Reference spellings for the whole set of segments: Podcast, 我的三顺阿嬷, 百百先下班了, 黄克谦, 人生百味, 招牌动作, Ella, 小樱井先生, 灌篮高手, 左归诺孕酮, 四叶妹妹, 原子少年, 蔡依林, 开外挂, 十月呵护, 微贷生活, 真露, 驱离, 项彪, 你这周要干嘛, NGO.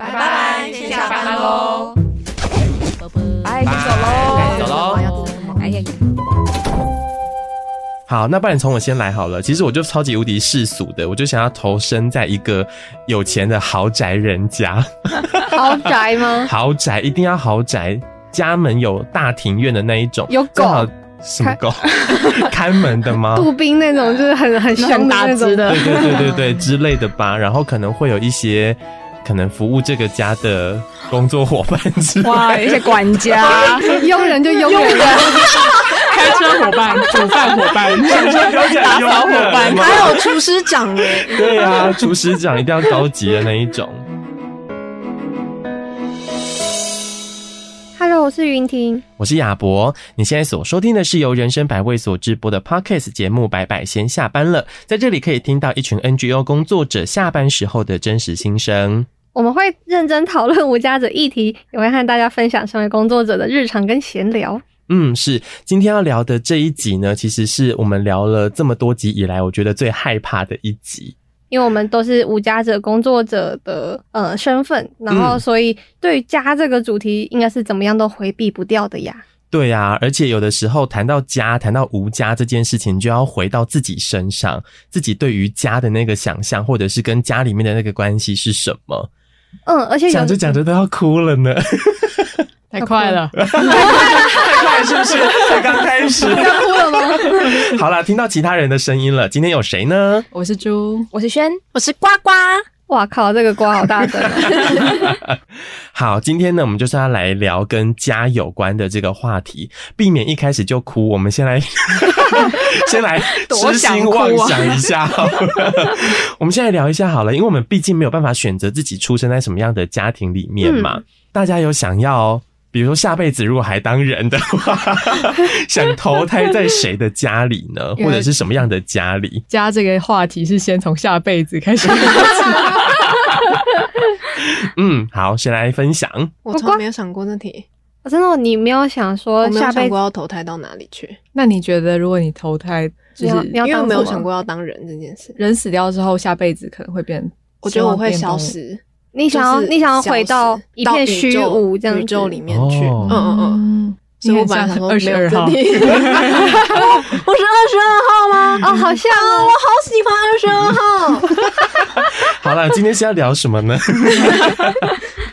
拜拜，先下班喽。哎，先走喽，走喽。哎呀。好，那不然从我先来好了。其实我就超级无敌世俗的，我就想要投身在一个有钱的豪宅人家。豪宅吗？豪宅一定要豪宅，家门有大庭院的那一种，有狗。什么狗？看门的吗？杜宾那种，就是很凶的那种的。对对对对对，之类的吧。然后可能会有一些。可能服务这个家的工作伙伴之类的，哇，有些管家、佣人就佣人，开车伙伴、煮饭伙伴、打扫伙伴，还有厨师长耶。对啊，厨师长一定要高级的那一种。Hello， 我是云婷，我是亚伯。你现在所收听的是由人生百味所直播的 Podcast 节目《百百先下班了》。在这里可以听到一群 NGO 工作者下班时候的真实心声。我们会认真讨论无家者议题，也会和大家分享身为工作者的日常跟闲聊。嗯，是。今天要聊的这一集呢，其实是我们聊了这么多集以来，我觉得最害怕的一集。因为我们都是无家者工作者的身份，然后所以对于家这个主题应该是怎么样都回避不掉的呀。对啊，而且有的时候谈到家谈到无家这件事情，就要回到自己身上，自己对于家的那个想象，或者是跟家里面的那个关系是什么。嗯，而且讲着讲着都要哭了呢。太快了，太快了，是不是？才刚开始，你要哭了吗？好啦，听到其他人的声音了。今天有谁呢？我是猪，我是轩，我是呱呱。哇靠，这个呱好大声！好，今天呢，我们就是要来聊跟家有关的这个话题，避免一开始就哭。我们先来先来痴心妄想一下好了。我们先来聊一下好了，因为我们毕竟没有办法选择自己出生在什么样的家庭里面嘛。嗯，大家有想要比如说下辈子如果还当人的话，想投胎在谁的家里呢？或者是什么样的家里？家这个话题是先从下辈子开始。嗯，好，先来分享。我从来没有想过这题。真的，你没有想说下辈子？我没有想过要投胎到哪里去。那你觉得如果你投胎，就是因为我没有想过要当人这件事。人死掉之后，下辈子可能会变。我觉得我会消失。你想要回到一片虚无这样子宇宙里面去，哦，嗯嗯嗯，所以我本来想说22号，我是22号吗？哦，好像哦，我好喜欢22号。好啦，今天是要聊什么呢？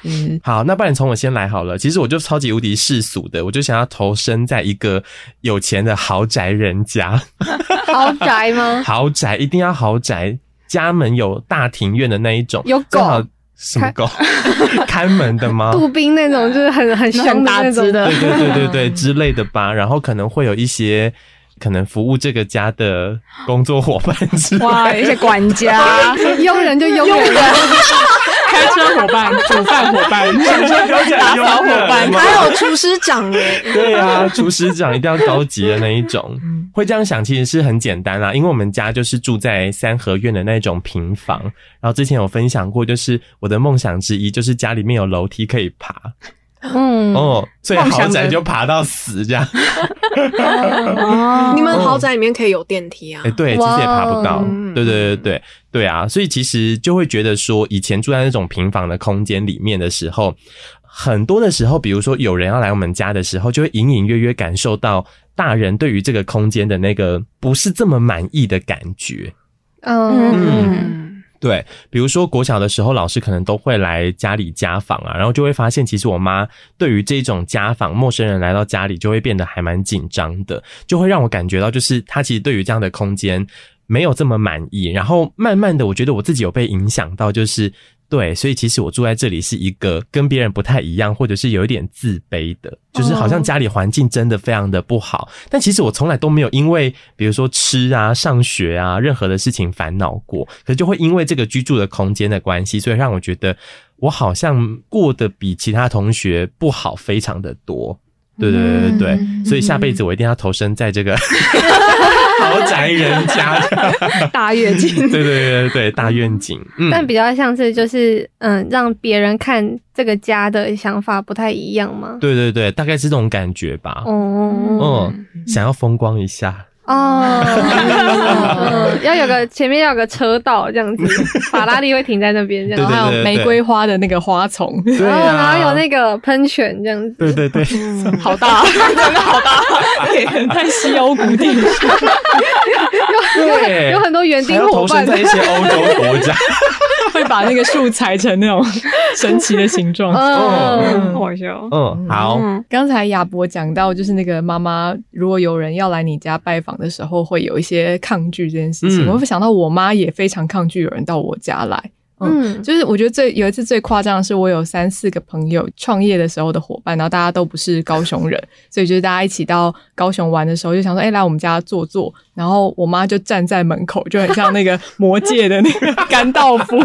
嗯，好，那不然从我先来好了。其实我就超级无敌世俗的，我就想要投身在一个有钱的豪宅人家。豪宅吗？豪宅一定要豪宅，家门有大庭院的那一种，有狗。什么狗？看门的吗？杜宾那种，就是很凶的那种的。对对对对对，之类的吧。然后可能会有一些可能服务这个家的工作伙伴之类的。哇，有一些管家、佣人就佣人，开车伙伴、煮饭伙伴、打扫伙伴，还有厨师长耶。对啊，厨师长一定要高级的那一种。会这样想其实是很简单啦，因为我们家就是住在三合院的那种平房，然后之前有分享过，就是我的梦想之一就是家里面有楼梯可以爬。嗯哦，所以豪宅就爬到死这样。你们豪宅里面可以有电梯啊？哎，对，其实也爬不到。对对对对对啊！所以其实就会觉得说，以前住在那种平房的空间里面的时候，很多的时候，比如说有人要来我们家的时候，就会隐隐约约感受到。大人对于这个空间的那个不是这么满意的感觉。嗯，对，比如说国小的时候，老师可能都会来家里家访啊，然后就会发现其实我妈对于这种家访，陌生人来到家里就会变得还蛮紧张的，就会让我感觉到就是她其实对于这样的空间没有这么满意，然后慢慢的我觉得我自己有被影响到，就是对，所以其实我住在这里是一个跟别人不太一样，或者是有一点自卑的，就是好像家里环境真的非常的不好，但其实我从来都没有因为比如说吃啊、上学啊任何的事情烦恼过，可是就会因为这个居住的空间的关系，所以让我觉得我好像过得比其他同学不好非常的多。对对对对对，所以下辈子我一定要投身在这个豪宅人家的大愿景。对对对对，大愿景。嗯，但比较像是就是让别人看这个家的想法不太一样嘛。对对对，大概是这种感觉吧。哦，想要风光一下。哦，要有个前面要有个车道这样子，法拉利会停在那边，然后还有玫瑰花的那个花丛，对，然后有那个喷泉这样子，对对对，好大，真的好大，太西欧谷地了，有很多园丁伙伴，在一些欧洲国家会把那个树裁成那种神奇的形状，好笑，嗯，好。刚才亚伯讲到，就是那个妈妈，如果有人要来你家拜访的时候会有一些抗拒这件事情，我会想到我妈也非常抗拒有人到我家来，就是我觉得有一次最夸张的是我有3-4个朋友创业的时候的伙伴，然后大家都不是高雄人，所以就是大家一起到高雄玩的时候就想说，来我们家坐坐，然后我妈就站在门口，就很像那个魔界的那个甘道夫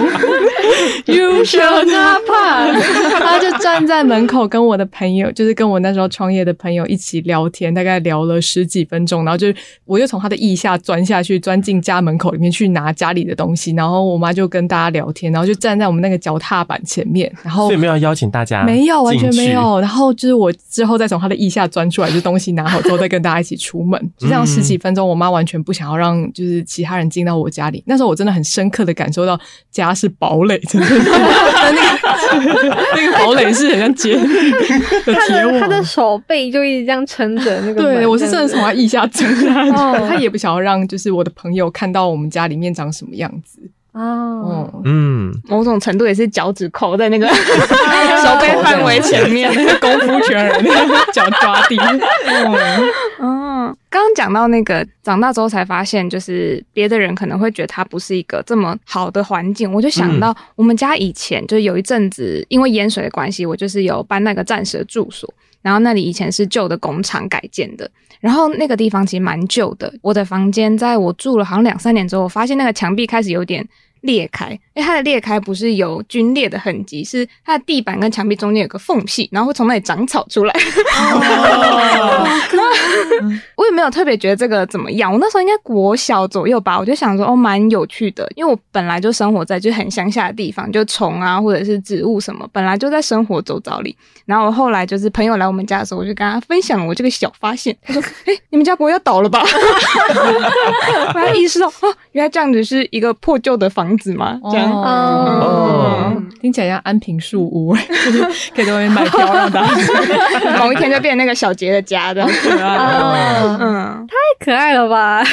You shall not pass， 她就站在门口跟我的朋友，就是跟我那时候创业的朋友一起聊天，大概聊了10几分钟，然后我就从她的腋下钻下去，钻进家门口里面去拿家里的东西，然后我妈就跟大家聊天，然后就站在我们那个脚踏板前面，然后所以没有邀请大家，没有，完全没有。然后就是我之后再从他的腋下钻出来，就东西拿好之后再跟大家一起出门，就这样10几分钟。我妈完全不想要让就是其他人进到我家里。那时候我真的很深刻的感受到家是堡垒，真的，那个堡垒是很像结的铁网，他的手背就一直这样撑着那个门。对，我是真的从他腋下钻下去，他也不想要让就是我的朋友看到我们家里面长什么样子。哦，某种程度也是脚趾扣在那个手背范围前面，那个功夫拳人脚抓地。刚刚讲到那个长大之后才发现，就是别的人可能会觉得它不是一个这么好的环境，我就想到我们家以前就有一阵子，因为淹水的关系，我就是有搬那个暂时的住所，然后那里以前是旧的工厂改建的，然后那个地方其实蛮旧的。我的房间在我住了好像2-3年之后，我发现那个墙壁开始有点裂开，因为它的裂开不是有皲裂的痕迹，是它的地板跟墙壁中间有个缝隙，然后会从那里长草出来。我也没有特别觉得这个怎么样，我那时候应该国小左右吧，我就想说蛮有趣的，因为我本来就生活在就很乡下的地方，就虫啊或者是植物什么本来就在生活周遭里。然后我后来就是朋友来我们家的时候，我就跟他分享了我这个小发现，他说你们家不会要倒了吧？我还意识到原来这样子是一个破旧的房子嘛，这样听起来像安平树屋，就是可以在外面买票让大家某一天就变成那个小杰的家的。太可爱了吧，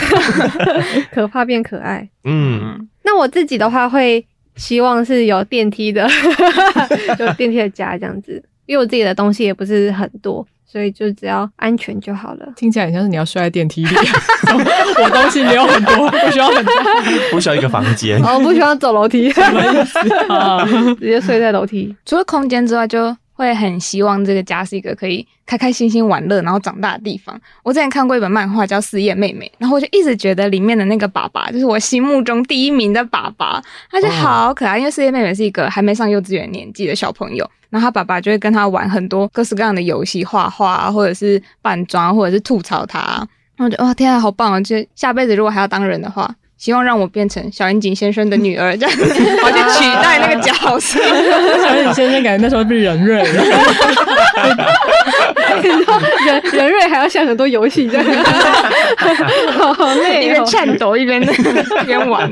可怕变可爱。那我自己的话会希望是有电梯的，有电梯的家这样子，因为我自己的东西也不是很多，所以就只要安全就好了。听起来很像是你要睡在电梯里。我东西没有很多，不需要很多，不需要一个房间。不需要走楼梯，什么意思啊？直接睡在楼梯。除了空间之外，就会很希望这个家是一个可以开开心心玩乐然后长大的地方。我之前看过一本漫画叫《四叶妹妹》，然后我就一直觉得里面的那个爸爸就是我心目中第一名的爸爸，他就好可爱，因为四叶妹妹是一个还没上幼稚园年纪的小朋友，然后他爸爸就会跟他玩很多各式各样的游戏，画画啊，或者是扮装，或者是吐槽他啊。然后我觉得天啊好棒啊，就下辈子如果还要当人的话，希望让我变成小樱井先生的女儿，这样子我去取代那个角色。小樱井先生感觉那时候是人瑞，人瑞还要下很多游戏，这样好累，一边颤抖一边玩。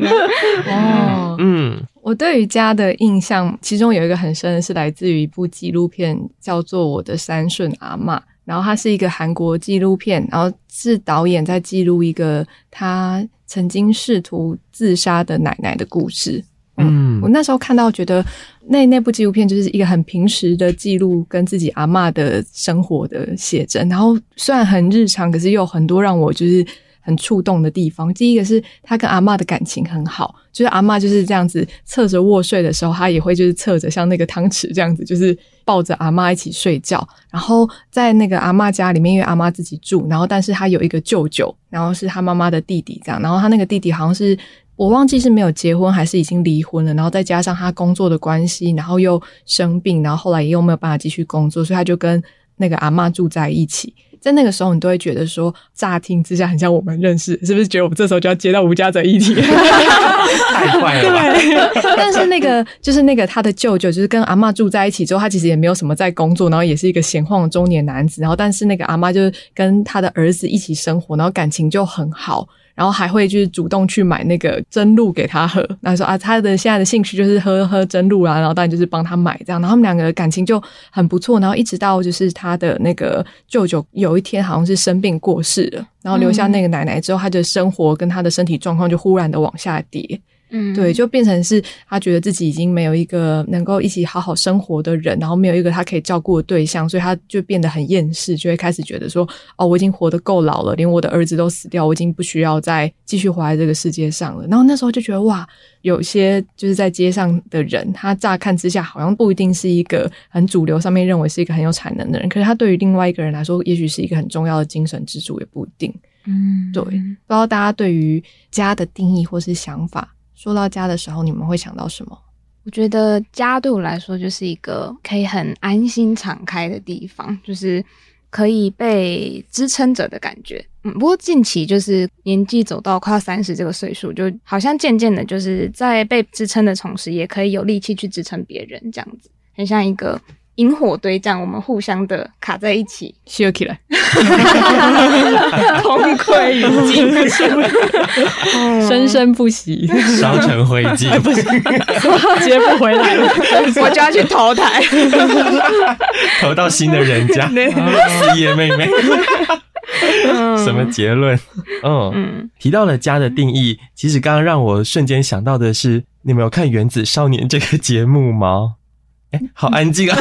我对于家的印象，其中有一个很深的是来自于一部纪录片，叫做《我的三顺阿嬷》。然后它是一个韩国纪录片，然后是导演在记录一个他曾经试图自杀的奶奶的故事。我那时候看到觉得那部纪录片就是一个很平时的记录跟自己阿嬷的生活的写真，然后虽然很日常，可是又有很多让我就是很触动的地方。第一个是他跟阿嬷的感情很好，就是阿嬷就是这样子侧着卧睡的时候，他也会就是侧着像那个汤匙这样子，就是抱着阿嬷一起睡觉。然后在那个阿嬷家里面，因为阿嬷自己住，然后但是他有一个舅舅，然后是他妈妈的弟弟这样，然后他那个弟弟好像是我忘记是没有结婚还是已经离婚了，然后再加上他工作的关系，然后又生病，然后后来又没有办法继续工作，所以他就跟那个阿嬷住在一起。在那个时候你都会觉得说，乍听之下很像我们认识，是不是觉得我们这时候就要接到无家者议题？太快了吧。对，但是就是那个他的舅舅就是跟阿嬷住在一起之后，他其实也没有什么在工作，然后也是一个闲晃的中年男子，然后但是那个阿嬷就是跟他的儿子一起生活，然后感情就很好，然后还会就是主动去买那个真露给他喝，那说啊，他的现在的兴趣就是喝真露啊，然后当然就是帮他买这样，然后他们两个感情就很不错，然后一直到就是他的那个舅舅有一天好像是生病过世了，然后留下那个奶奶之后，他的生活跟他的身体状况就忽然的往下跌。嗯，对，就变成是他觉得自己已经没有一个能够一起好好生活的人，然后没有一个他可以照顾的对象，所以他就变得很厌世，就会开始觉得说，哦，我已经活得够老了，连我的儿子都死掉，我已经不需要再继续活在这个世界上了。然后那时候就觉得，哇，有些就是在街上的人，他乍看之下好像不一定是一个很主流上面认为是一个很有产能的人，可是他对于另外一个人来说，也许是一个很重要的精神支柱，也不一定。嗯，对，不知道大家对于家的定义或是想法，说到家的时候你们会想到什么？我觉得家对我来说就是一个可以很安心敞开的地方，就是可以被支撑着的感觉。不过近期就是年纪走到快要30这个岁数，就好像渐渐的就是在被支撑的同时，也可以有力气去支撑别人，这样子很像一个萤火堆这样，我们互相的卡在一起，烧起来，同归于尽，生生不息，烧成灰烬，不是接不回来了，我就要去投胎，投到新的人家，事业妹妹。什么结论？嗯，提到了家的定义，其实刚刚让我瞬间想到的是，你们有看《原子少年》这个节目吗？好安静啊。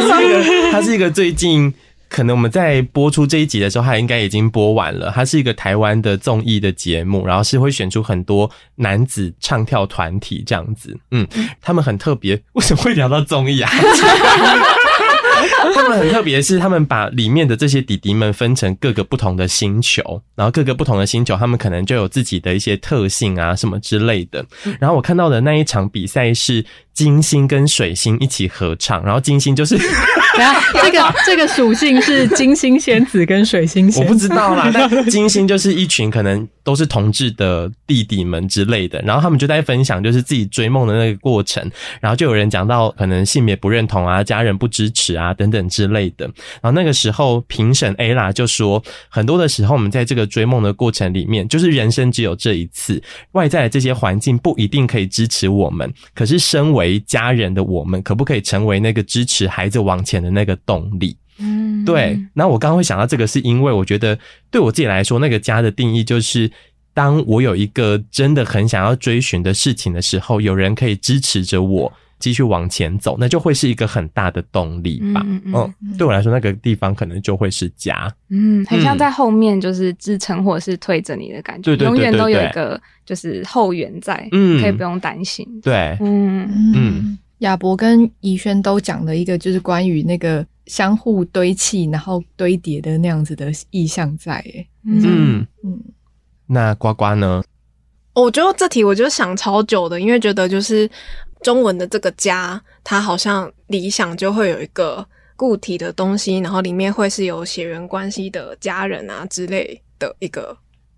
Sorry， 它是一个最近可能我们在播出这一集的时候它应该已经播完了，它是一个台湾的综艺的节目，然后是会选出很多男子唱跳团体这样子。嗯，他们很特别，为什么会聊到综艺啊？他们很特别是他们把里面的这些弟弟们分成各个不同的星球，然后各个不同的星球他们可能就有自己的一些特性啊什么之类的。然后我看到的那一场比赛是金星跟水星一起合唱，然后金星就是等下这个属性是金星仙子跟水星仙子，我不知道啦，但金星就是一群可能都是同志的弟弟们之类的，然后他们就在分享就是自己追梦的那个过程，然后就有人讲到可能性别不认同啊，家人不支持啊等等之类的。然后那个时候评审 Ella 就说，很多的时候我们在这个追梦的过程里面，就是人生只有这一次，外在的这些环境不一定可以支持我们，可是身为家人的我们可不可以成为那个支持孩子往前的那个动力？嗯，对。那我刚刚会想到这个是因为我觉得对我自己来说，那个家的定义就是当我有一个真的很想要追寻的事情的时候，有人可以支持着我继续往前走，那就会是一个很大的动力吧。对我来说那个地方可能就会是家。嗯，很像在后面就是支撑或者是推着你的感觉。对，永远都有一个就是后援在，可以不用担心。对，亚伯跟怡萱都讲了一个就是关于那个相互堆砌然后堆叠的那样子的意象在。那呱呱呢？我觉得这题我就想超久的，因为觉得就是中文的这个家，它好像理想就会有一个固体的东西，然后里面会是有血缘关系的家人啊之类的一个，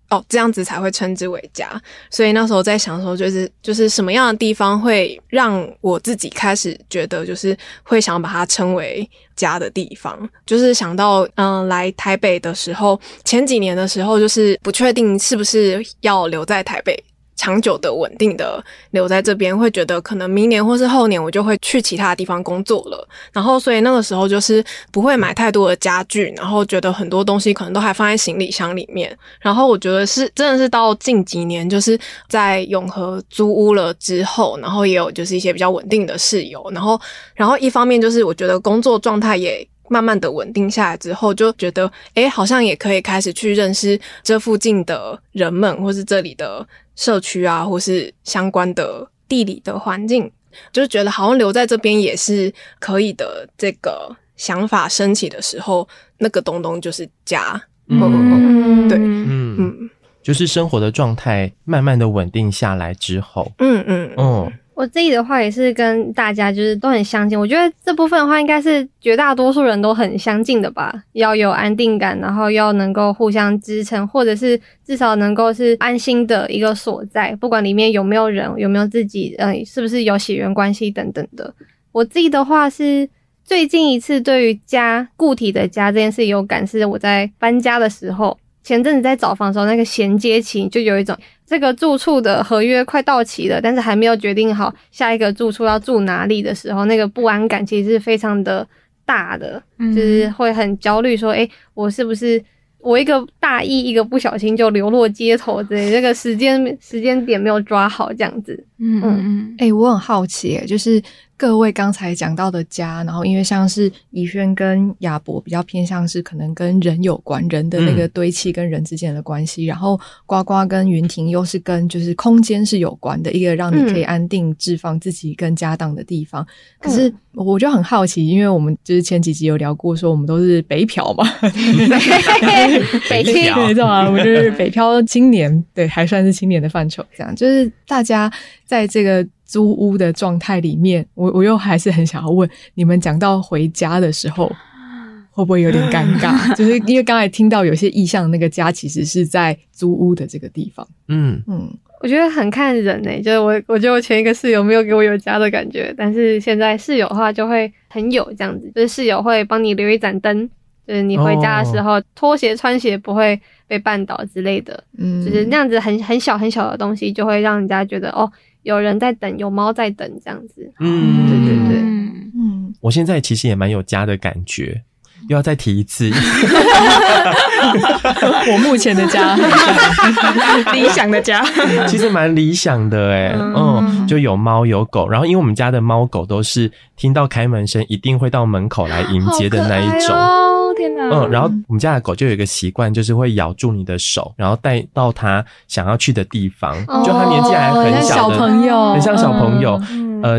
哦，这样子才会称之为家。所以那时候在想说，就是什么样的地方会让我自己开始觉得就是会想把它称为家的地方。就是想到来台北的时候，前几年的时候就是不确定是不是要留在台北长久的稳定的留在这边，会觉得可能明年或是后年我就会去其他地方工作了，然后所以那个时候就是不会买太多的家具，然后觉得很多东西可能都还放在行李箱里面。然后我觉得是真的是到近几年就是在永和租屋了之后，然后也有就是一些比较稳定的室友，然后一方面就是我觉得工作状态也慢慢的稳定下来之后，就觉得好像也可以开始去认识这附近的人们，或是这里的社区啊，或是相关的地理的环境，就是觉得好像留在这边也是可以的。这个想法升起的时候，那个东东就是家。就是生活的状态慢慢的稳定下来之后。我自己的话也是跟大家就是都很相近，我觉得这部分的话应该是绝大多数人都很相近的吧，要有安定感，然后要能够互相支撑，或者是至少能够是安心的一个所在，不管里面有没有人，有没有自己是不是有血缘关系等等的。我自己的话是最近一次对于家固体的家这件事有感是我在搬家的时候，前阵子在找房的时候，那个衔接期就有一种这个住处的合约快到期了，但是还没有决定好下一个住处要住哪里的时候，那个不安感其实是非常的大的，就是会很焦虑说我是不是我一个大意一个不小心就流落街头之类，这个时间点没有抓好这样子。我很好奇就是各位刚才讲到的家，然后因为像是怡萱跟亚伯比较偏向是可能跟人有关，人的那个堆砌跟人之间的关系，然后呱呱跟云婷又是跟就是空间是有关的，一个让你可以安定置放自己跟家当的地方。可是我就很好奇，因为我们就是前几集有聊过说我们都是北漂嘛，北漂没错啊，我们就是北漂青年，对，还算是青年的范畴，这样就是大家在这个租屋的状态里面，我又还是很想要问你们，讲到回家的时候会不会有点尴尬？就是因为刚才听到有些意象那个家其实是在租屋的这个地方。我觉得很看人就是我觉得我前一个室友没有给我有家的感觉，但是现在室友的话就会很有这样子，就是室友会帮你留一盏灯，就是你回家的时候拖鞋穿鞋不会被绊倒之类的，就是那样子很小很小的东西就会让人家觉得有人在等，有猫在等这样子。对对对。我现在其实也蛮有家的感觉，又要再提一次。我目前的家理想的家其实蛮理想的就有猫有狗，然后因为我们家的猫狗都是听到开门声一定会到门口来迎接的那一种。天哪！然后我们家的狗就有一个习惯，就是会咬住你的手，然后带到它想要去的地方。就它年纪还很小的，小朋友，很像小朋友。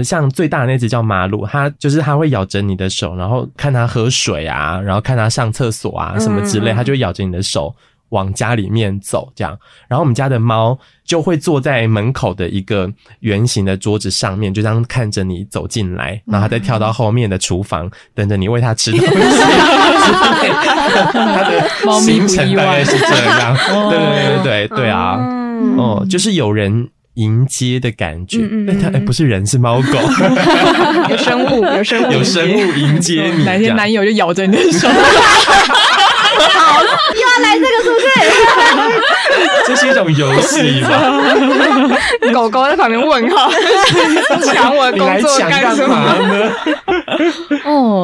像最大的那只叫马鲁，它就是它会咬着你的手，然后看它喝水啊，然后看它上厕所啊什么之类，它就会咬着你的手往家里面走这样。然后我们家的猫就会坐在门口的一个圆形的桌子上面，就这样看着你走进来，然后它再跳到后面的厨房等着你喂它吃东西。它的行程大概是这样。对啊。就是有人迎接的感觉，但它不是人，是猫狗。有生物迎接你。哪天男友就咬着你的手。好，又要来这个是不是？这是一种游戏吧。狗狗在旁边问号，抢我的工作干什么呢？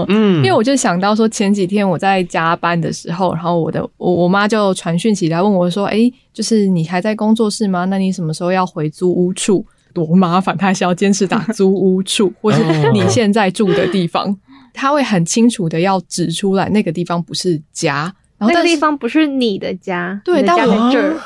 因为我就想到说，前几天我在加班的时候，然后我妈就传讯息来问我说：“就是你还在工作室吗？那你什么时候要回租屋处？多麻烦！她是要坚持打租屋处，或是你现在住的地方。”他会很清楚的要指出来那个地方不是家，然后那个地方不是你的家。对，但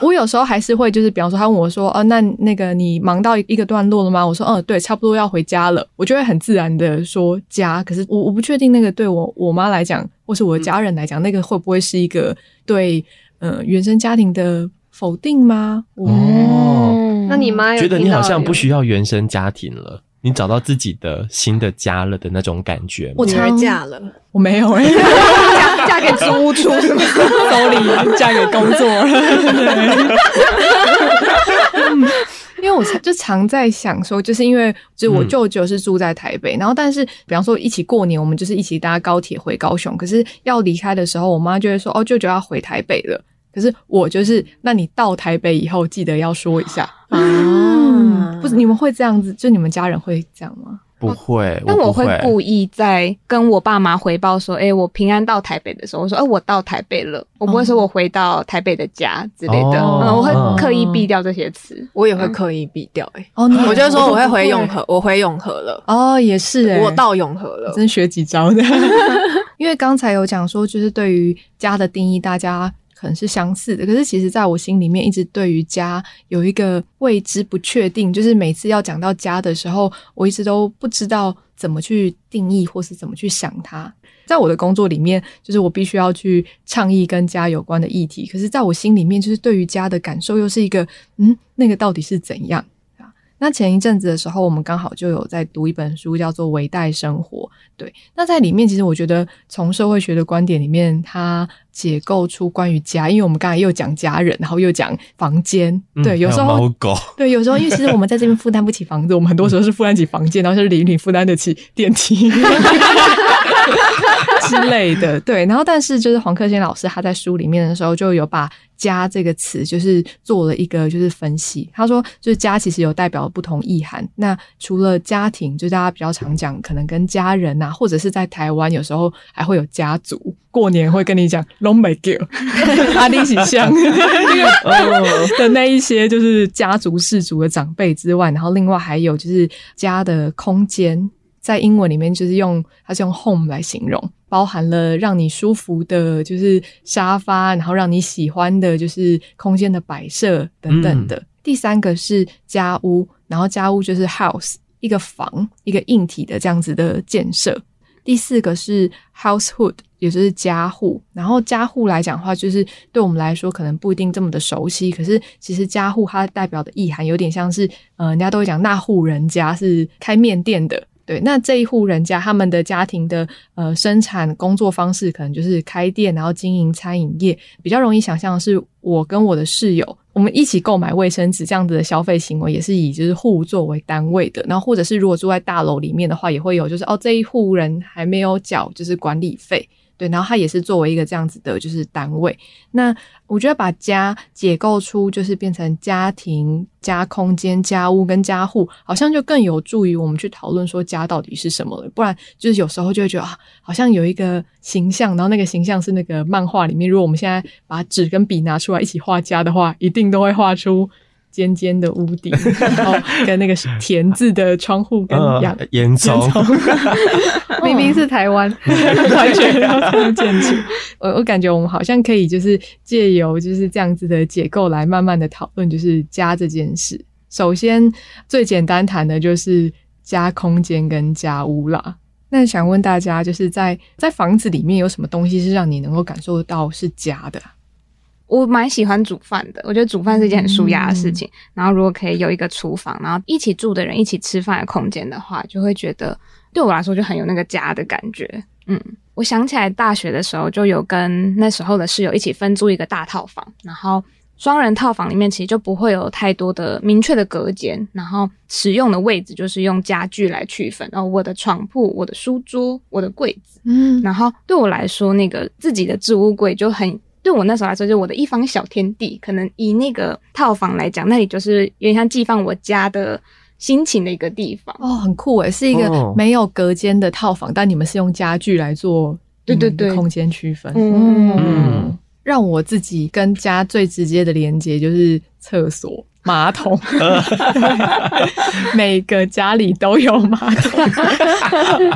我有时候还是会就是比方说他问我说那个你忙到一个段落了吗？我说对，差不多要回家了，我就会很自然的说家。可是我不确定那个对我妈来讲或是我的家人来讲，那个会不会是一个对原生家庭的否定吗？那你妈有觉得你好像不需要原生家庭了，你找到自己的新的家了的那种感觉吗？我才嫁了，我没有嫁给租屋处是吗？嫁给工作了。因为我就常在想说，就是因为就我舅舅是住在台北，然后但是比方说一起过年，我们就是一起搭高铁回高雄，可是要离开的时候，我妈就会说舅舅要回台北了。可是我就是，那你到台北以后记得要说一下啊！不是你们会这样子，就你们家人会这样吗？不会，但我会故意在跟我爸妈回报说，我平安到台北的时候，我说我到台北了，我不会说我回到台北的家之类的。我会刻意避掉这些词。我也会刻意避掉。我就说我会回永和，我回永和了。也是我到永和了，真学几招的。因为刚才有讲说，就是对于家的定义，大家可能是相似的，可是其实在我心里面一直对于家有一个未知不确定，就是每次要讲到家的时候，我一直都不知道怎么去定义或是怎么去想它。在我的工作里面，就是我必须要去倡议跟家有关的议题，可是在我心里面，就是对于家的感受又是一个那个到底是怎样。那前一阵子的时候我们刚好就有在读一本书叫做《微贷生活》，对，那在里面其实我觉得从社会学的观点里面它解构出关于家，因为我们刚才又讲家人然后又讲房间，对，有时候猫狗，对，有时候因为其实我们在这边负担不起房子，我们很多时候是负担起房间，然后是邻里负担得起电梯之类的，对，然后但是就是黄克谦老师他在书里面的时候就有把家这个词就是做了一个就是分析，他说就是家其实有代表不同意涵，那除了家庭就大家比较常讲可能跟家人啊，或者是在台湾有时候还会有家族，过年会跟你讲都没叫阿丁喜香的那一些就是家族氏族的长辈之外，然后另外还有就是家的空间，在英文里面就是用它是用 home 来形容，包含了让你舒服的就是沙发，然后让你喜欢的就是空间的摆设等等的。第三个是家屋，然后家屋就是 house， 一个房一个硬体的这样子的建设。第四个是 household， 也就是家户，然后家户来讲的话就是对我们来说可能不一定这么的熟悉，可是其实家户它代表的意涵有点像是人家都会讲那户人家是开面店的，对，那这一户人家他们的家庭的生产工作方式可能就是开店然后经营餐饮业，比较容易想象的是我跟我的室友我们一起购买卫生纸这样子的消费行为，也是以就是户作为单位的，然后或者是如果住在大楼里面的话也会有就是哦这一户人还没有缴就是管理费，对，然后它也是作为一个这样子的就是单位。那我觉得把家解构出就是变成家庭家空间家屋跟家户，好像就更有助于我们去讨论说家到底是什么了，不然就是有时候就会觉得啊，好像有一个形象，然后那个形象是那个漫画里面，如果我们现在把纸跟笔拿出来一起画家的话，一定都会画出尖尖的屋顶然后跟那个田字的窗户跟烟囱明明是台湾完全要这样建筑我感觉我们好像可以就是借由就是这样子的解构来慢慢的讨论就是家这件事。首先最简单谈的就是家空间跟家屋啦，那想问大家就是在房子里面有什么东西是让你能够感受到是家的？我蛮喜欢煮饭的，我觉得煮饭是一件很舒压的事情，然后如果可以有一个厨房，然后一起住的人一起吃饭的空间的话，就会觉得对我来说就很有那个家的感觉。我想起来大学的时候就有跟那时候的室友一起分租一个大套房，然后双人套房里面其实就不会有太多的明确的隔间，然后使用的位置就是用家具来区分，然后我的床铺我的书桌我的柜子，然后对我来说那个自己的置物柜就很对我那时候来说就是我的一方小天地，可能以那个套房来讲那里就是有点像寄放我家的心情的一个地方。哦，很酷耶，是一个没有隔间的套房，但你们是用家具来做对对对空间区分。让我自己跟家最直接的连结就是厕所马桶每个家里都有马桶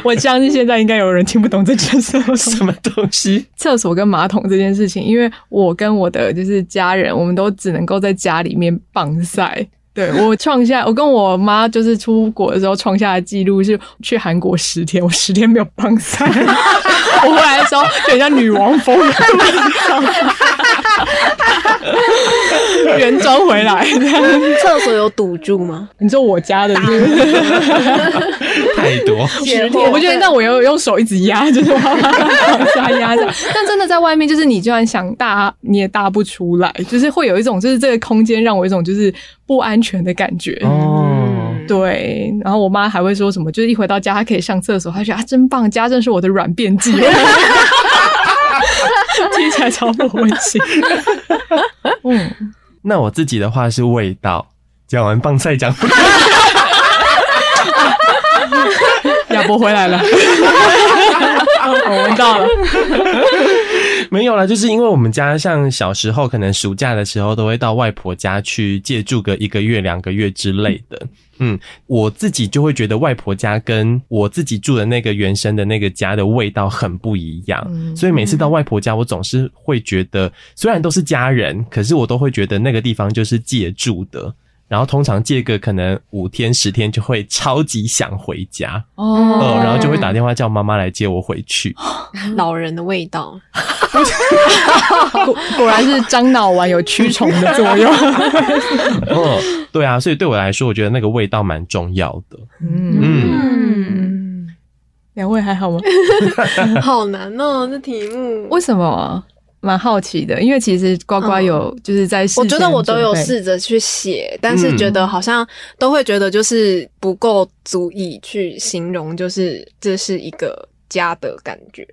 我相信现在应该有人听不懂这件事什么东西厕所跟马桶这件事情，因为我跟我的就是家人我们都只能够在家里面棒晒，对，我跟我妈就是出国的时候创下的记录是去韩国10天，我10天没有棒晒我回来的时候很像女王风原装回来。厕所有堵住吗？你说我家的太多，我不觉得，但我用手一直压，就是往下压着。但真的在外面，就是你就算想大你也大不出来，就是会有一种就是这个空间让我一种就是不安全的感觉。对，然后我妈还会说什么，就是一回到家她可以上厕所，她觉得啊真棒，家政是我的软便剂。听起来超不温馨。那我自己的话是味道，讲完棒菜讲亚伯回来了我闻到了没有啦，就是因为我们家像小时候可能暑假的时候都会到外婆家去借住个1个月2个月之类的。我自己就会觉得外婆家跟我自己住的那个原生的那个家的味道很不一样，所以每次到外婆家我总是会觉得虽然都是家人，可是我都会觉得那个地方就是借住的，然后通常借个可能5天10天就会超级想回家哦、然后就会打电话叫妈妈来接我回去。老人的味道，果然是樟脑丸有驱虫的作用。嗯，对啊，所以对我来说，我觉得那个味道蛮重要的。嗯，两位还好吗？好难哦，这题目为什么啊？蛮好奇的，因为其实呱呱有就是在我觉得我都有试着去写，但是觉得好像都会觉得就是不够足以去形容，就是这是一个家的感觉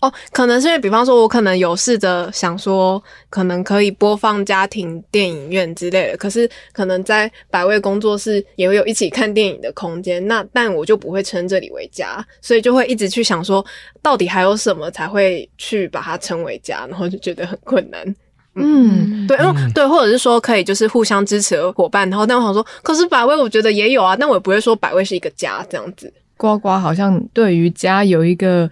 哦。可能是因为比方说我可能有试着想说可能可以播放家庭电影院之类的，可是可能在百味工作室也会有一起看电影的空间，那但我就不会称这里为家，所以就会一直去想说到底还有什么才会去把它称为家，然后就觉得很困难。嗯，对，对，或者是说可以就是互相支持的伙伴，然后但我想说可是百味我觉得也有啊，但我也不会说百味是一个家这样子。呱呱好像对于家有一个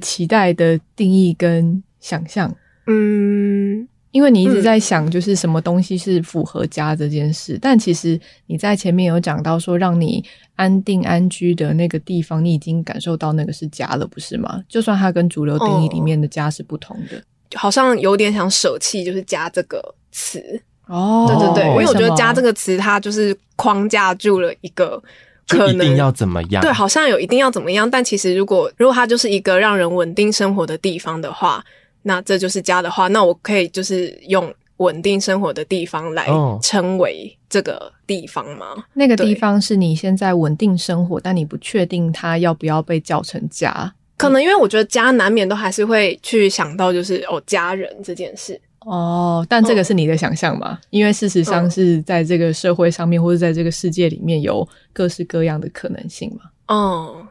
期待的定义跟想象。嗯，因为你一直在想就是什么东西是符合家这件事，但其实你在前面有讲到说让你安定安居的那个地方，你已经感受到那个是家了，不是吗？就算它跟主流定义里面的家是不同的，好像有点想舍弃就是家这个词。哦，对对对，因为我觉得家这个词它就是框架住了一个就一定要怎么样，对，好像有一定要怎么样，但其实如果它就是一个让人稳定生活的地方的话，那这就是家的话，那我可以就是用稳定生活的地方来称为这个地方吗？那个地方是你现在稳定生活，但你不确定它要不要被叫成家。可能因为我觉得家难免都还是会去想到就是家人这件事。哦，但这个是你的想象嘛？因为事实上是在这个社会上面，或者在这个世界里面有各式各样的可能性嘛。哦，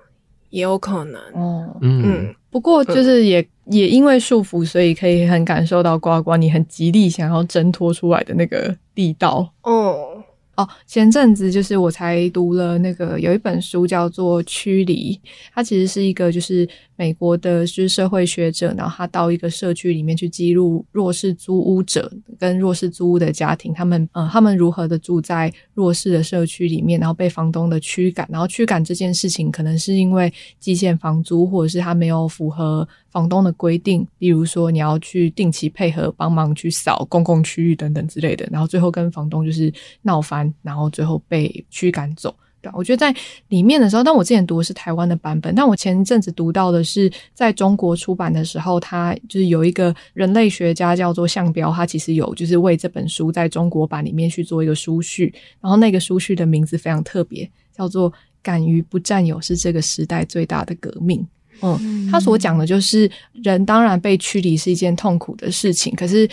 也有可能。哦，嗯。不过就是也因为束缚，所以可以很感受到呱呱你很极力想要挣脱出来的那个力道。哦。哦，前阵子就是我才读了那个有一本书叫做《驱离》，它其实是一个就是美国的就是社会学者，然后他到一个社区里面去记录弱势租屋者跟弱势租屋的家庭，他们如何的住在弱势的社区里面，然后被房东的驱赶，然后驱赶这件事情可能是因为季限房租，或者是他没有符合房东的规定，例如说你要去定期配合帮忙去扫公共区域等等之类的，然后最后跟房东就是闹翻，然后最后被驱赶走。对，我觉得在里面的时候，但我之前读的是台湾的版本，但我前一阵子读到的是在中国出版的时候，他就是有一个人类学家叫做项彪，他其实有就是为这本书在中国版里面去做一个书序，然后那个书序的名字非常特别，叫做敢于不占有是这个时代最大的革命。嗯，他所讲的就是人当然被驱离是一件痛苦的事情，可是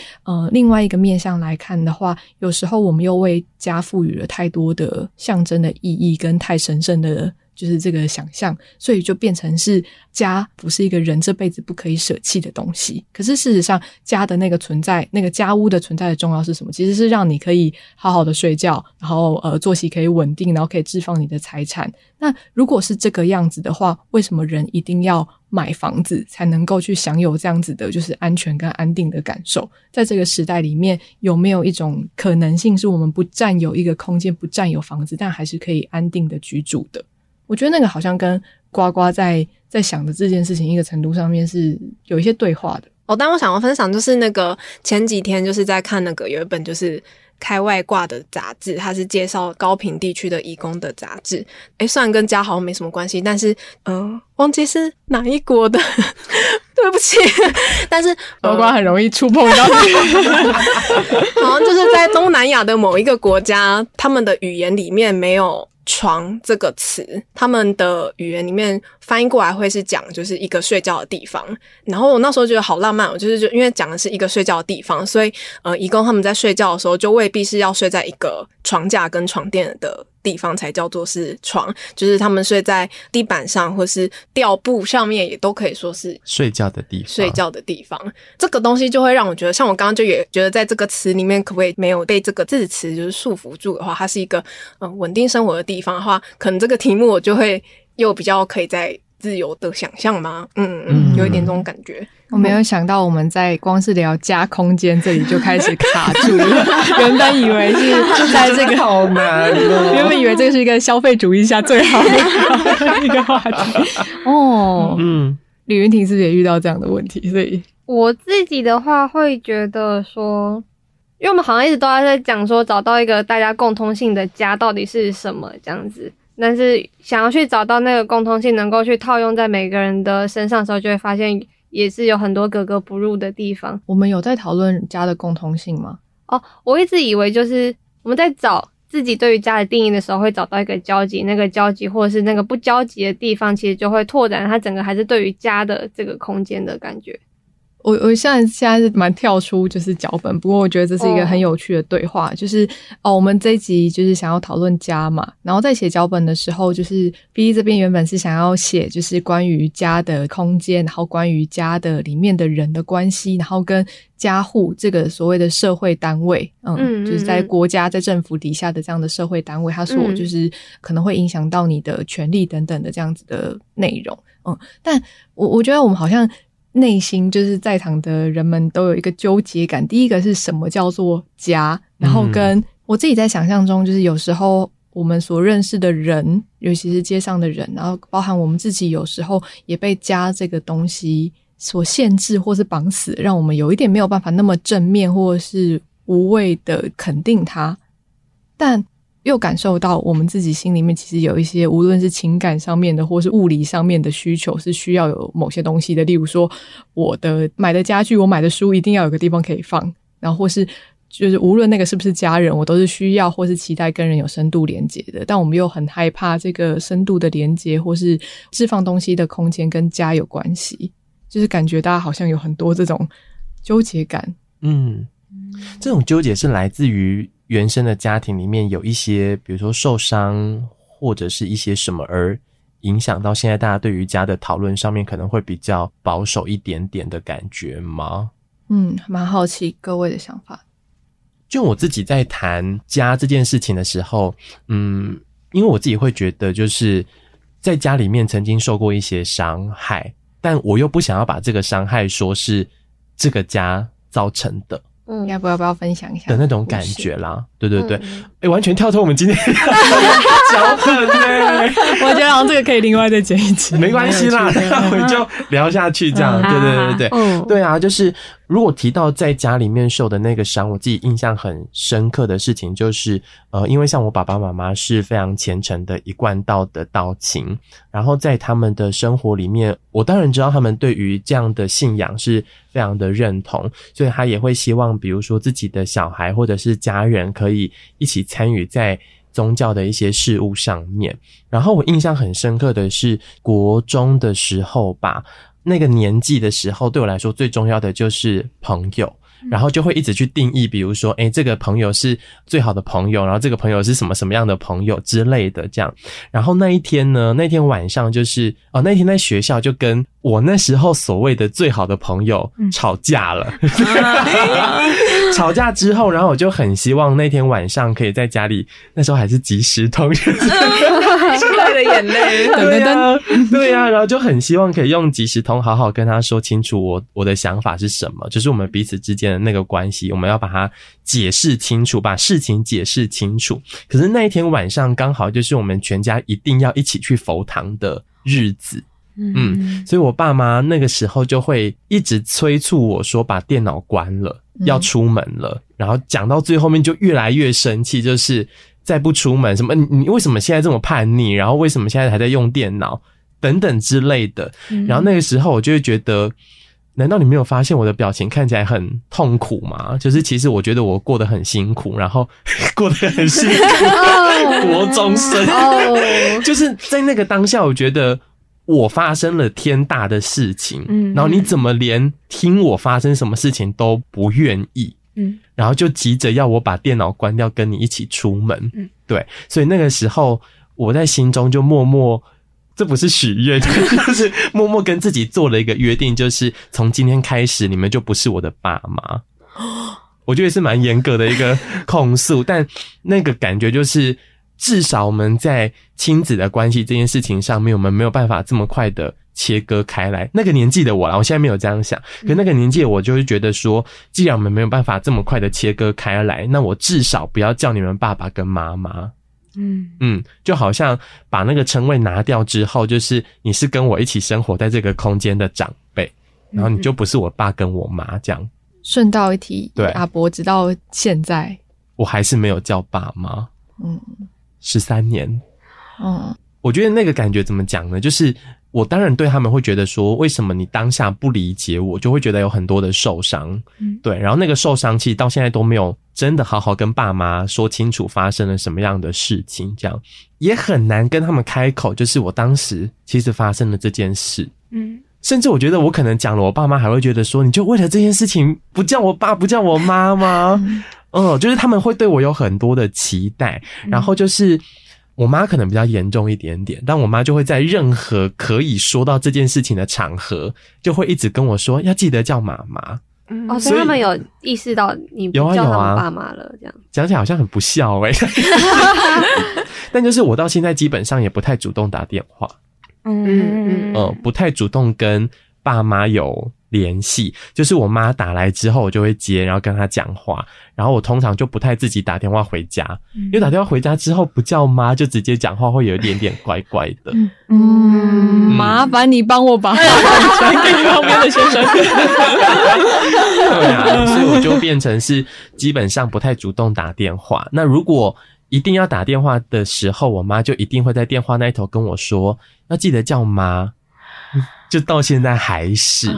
另外一个面向来看的话，有时候我们又为家赋予了太多的象征的意义跟太神圣的就是这个想象，所以就变成是家不是一个人这辈子不可以舍弃的东西。可是事实上家的那个存在，那个家屋的存在的重要是什么？其实是让你可以好好的睡觉，然后作息可以稳定，然后可以置放你的财产。那如果是这个样子的话，为什么人一定要买房子才能够去享有这样子的就是安全跟安定的感受？在这个时代里面，有没有一种可能性是我们不占有一个空间，不占有房子，但还是可以安定的居住的？我觉得那个好像跟呱呱在想的这件事情一个程度上面是有一些对话的。哦，但我想要分享就是那个前几天就是在看那个有一本就是开外挂的杂志，它是介绍高屏地区的移工的杂志。诶，虽然跟家好像没什么关系，但是忘记是哪一国的对不起，但是呱呱很容易触碰到你好像就是在东南亚的某一个国家，他们的语言里面没有床这个词，他们的语言里面翻译过来会是讲就是一个睡觉的地方。然后我那时候觉得好浪漫，我就是因为讲的是一个睡觉的地方，所以移工他们在睡觉的时候就未必是要睡在一个床架跟床垫的地方才叫做是床，就是他们睡在地板上或是吊布上面也都可以说是睡觉的地方。这个东西就会让我觉得，像我刚刚就也觉得在这个词里面可不可以没有被这个字词就是束缚住的话，它是一个稳定生活的地方的话，可能这个题目我就会又比较可以再自由的想象吗？嗯，有一点这种感觉。我没有想到我们在光是聊加空间这里就开始卡住了。原本以为是在这个好难哦，原本以为这是一个消费主义下最好的一个话题哦。嗯，李云婷是不是也遇到这样的问题？所以我自己的话会觉得说，因为我们好像一直都在讲说找到一个大家共通性的家到底是什么这样子，但是想要去找到那个共通性能够去套用在每个人的身上的时候，就会发现也是有很多格格不入的地方。我们有在讨论家的共通性吗？哦，我一直以为就是我们在找自己对于家的定义的时候会找到一个交集，那个交集或者是那个不交集的地方其实就会拓展它整个还是对于家的这个空间的感觉。我现在是蛮跳出就是脚本，不过我觉得这是一个很有趣的对话，就是我们这一集就是想要讨论家嘛，然后在写脚本的时候，就是 B 这边原本是想要写就是关于家的空间，然后关于家的里面的人的关系，然后跟家户这个所谓的社会单位，就是在国家在政府底下的这样的社会单位，它所就是可能会影响到你的权利等等的这样子的内容。但我觉得我们好像内心就是在场的人们都有一个纠结感，第一个是什么叫做家，然后跟我自己在想象中就是有时候我们所认识的人，尤其是街上的人，然后包含我们自己有时候也被家这个东西所限制或是绑死，让我们有一点没有办法那么正面或是无谓的肯定它，但又感受到我们自己心里面其实有一些无论是情感上面的或是物理上面的需求是需要有某些东西的，例如说我的买的家具我买的书一定要有个地方可以放，然后或是就是无论那个是不是家人，我都是需要或是期待跟人有深度连结的，但我们又很害怕这个深度的连结或是置放东西的空间跟家有关系，就是感觉大家好像有很多这种纠结感。这种纠结是来自于原生的家庭里面有一些比如说受伤或者是一些什么，而影响到现在大家对于家的讨论上面可能会比较保守一点点的感觉吗？蛮好奇各位的想法。就我自己在谈家这件事情的时候，因为我自己会觉得就是在家里面曾经受过一些伤害，但我又不想要把这个伤害说是这个家造成的，要不要分享一下的那种感觉啦。对，完全跳脱我们今天的脚本耶。我觉得好像这个可以另外再剪一集，没关系啦，我们就聊下去这样。对啊，就是如果提到在家里面受的那个伤，我自己印象很深刻的事情就是因为像我爸爸妈妈是非常虔诚的一贯道的道勤，然后在他们的生活里面，我当然知道他们对于这样的信仰是非常的认同，所以他也会希望比如说自己的小孩或者是家人可以一起参与在宗教的一些事务上面。然后我印象很深刻的是国中的时候吧，那个年纪的时候对我来说最重要的就是朋友，然后就会一直去定义比如说这个朋友是最好的朋友，然后这个朋友是什么样的朋友之类的这样。然后那一天呢，那天晚上就是那天在学校就跟我那时候所谓的最好的朋友吵架了。吵架之后，然后我就很希望那天晚上可以在家里，那时候还是即时通，带了眼泪。对啊，然后就很希望可以用即时通好好跟他说清楚我的想法是什么，就是我们彼此之间的那个关系，我们要把它解释清楚，把事情解释清楚。可是那一天晚上刚好就是我们全家一定要一起去佛堂的日子。所以我爸妈那个时候就会一直催促我说把电脑关了，要出门了，然后讲到最后面就越来越生气，就是再不出门什么你为什么现在这么叛逆，然后为什么现在还在用电脑等等之类的。然后那个时候我就会觉得，难道你没有发现我的表情看起来很痛苦吗？就是其实我觉得我过得很辛苦，然后过得很辛苦，国中生。就是在那个当下我觉得我发生了天大的事情，然后你怎么连听我发生什么事情都不愿意，然后就急着要我把电脑关掉跟你一起出门。对，所以那个时候我在心中就默默，这不是许愿，就是默默跟自己做了一个约定，就是从今天开始你们就不是我的爸妈。我觉得是蛮严格的一个控诉，但那个感觉就是至少我们在亲子的关系这件事情上面，我们没有办法这么快的切割开来。那个年纪的我啦，我现在没有这样想，可那个年纪的我就会觉得说，既然我们没有办法这么快的切割开来，那我至少不要叫你们爸爸跟妈妈。就好像把那个称谓拿掉之后，就是你是跟我一起生活在这个空间的长辈，然后你就不是我爸跟我妈这样。顺道一提，阿伯直到现在我还是没有叫爸妈。13年。我觉得那个感觉怎么讲呢，就是我当然对他们会觉得说，为什么你当下不理解我，就会觉得有很多的受伤。对，然后那个受伤其实到现在都没有真的好好跟爸妈说清楚发生了什么样的事情，这样也很难跟他们开口，就是我当时其实发生了这件事。甚至我觉得我可能讲了，我爸妈还会觉得说，你就为了这件事情不叫我爸不叫我妈吗？就是他们会对我有很多的期待。然后就是我妈可能比较严重一点点，但我妈就会在任何可以说到这件事情的场合，就会一直跟我说要记得叫妈妈。所以他们有意识到你不叫他们爸妈了，这样讲起来好像很不孝但就是我到现在基本上也不太主动打电话，不太主动跟爸妈有联系，就是我妈打来之后我就会接，然后跟她讲话，然后我通常就不太自己打电话回家，因为打电话回家之后不叫妈就直接讲话会有一点点怪怪的。麻烦你帮我把话传给旁边的先生。对啊，所以我就变成是基本上不太主动打电话。那如果一定要打电话的时候，我妈就一定会在电话那一头跟我说要记得叫妈，就到现在还是。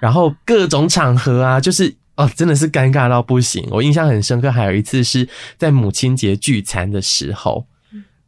然后各种场合啊，就是真的是尴尬到不行。我印象很深刻，还有一次是在母亲节聚餐的时候，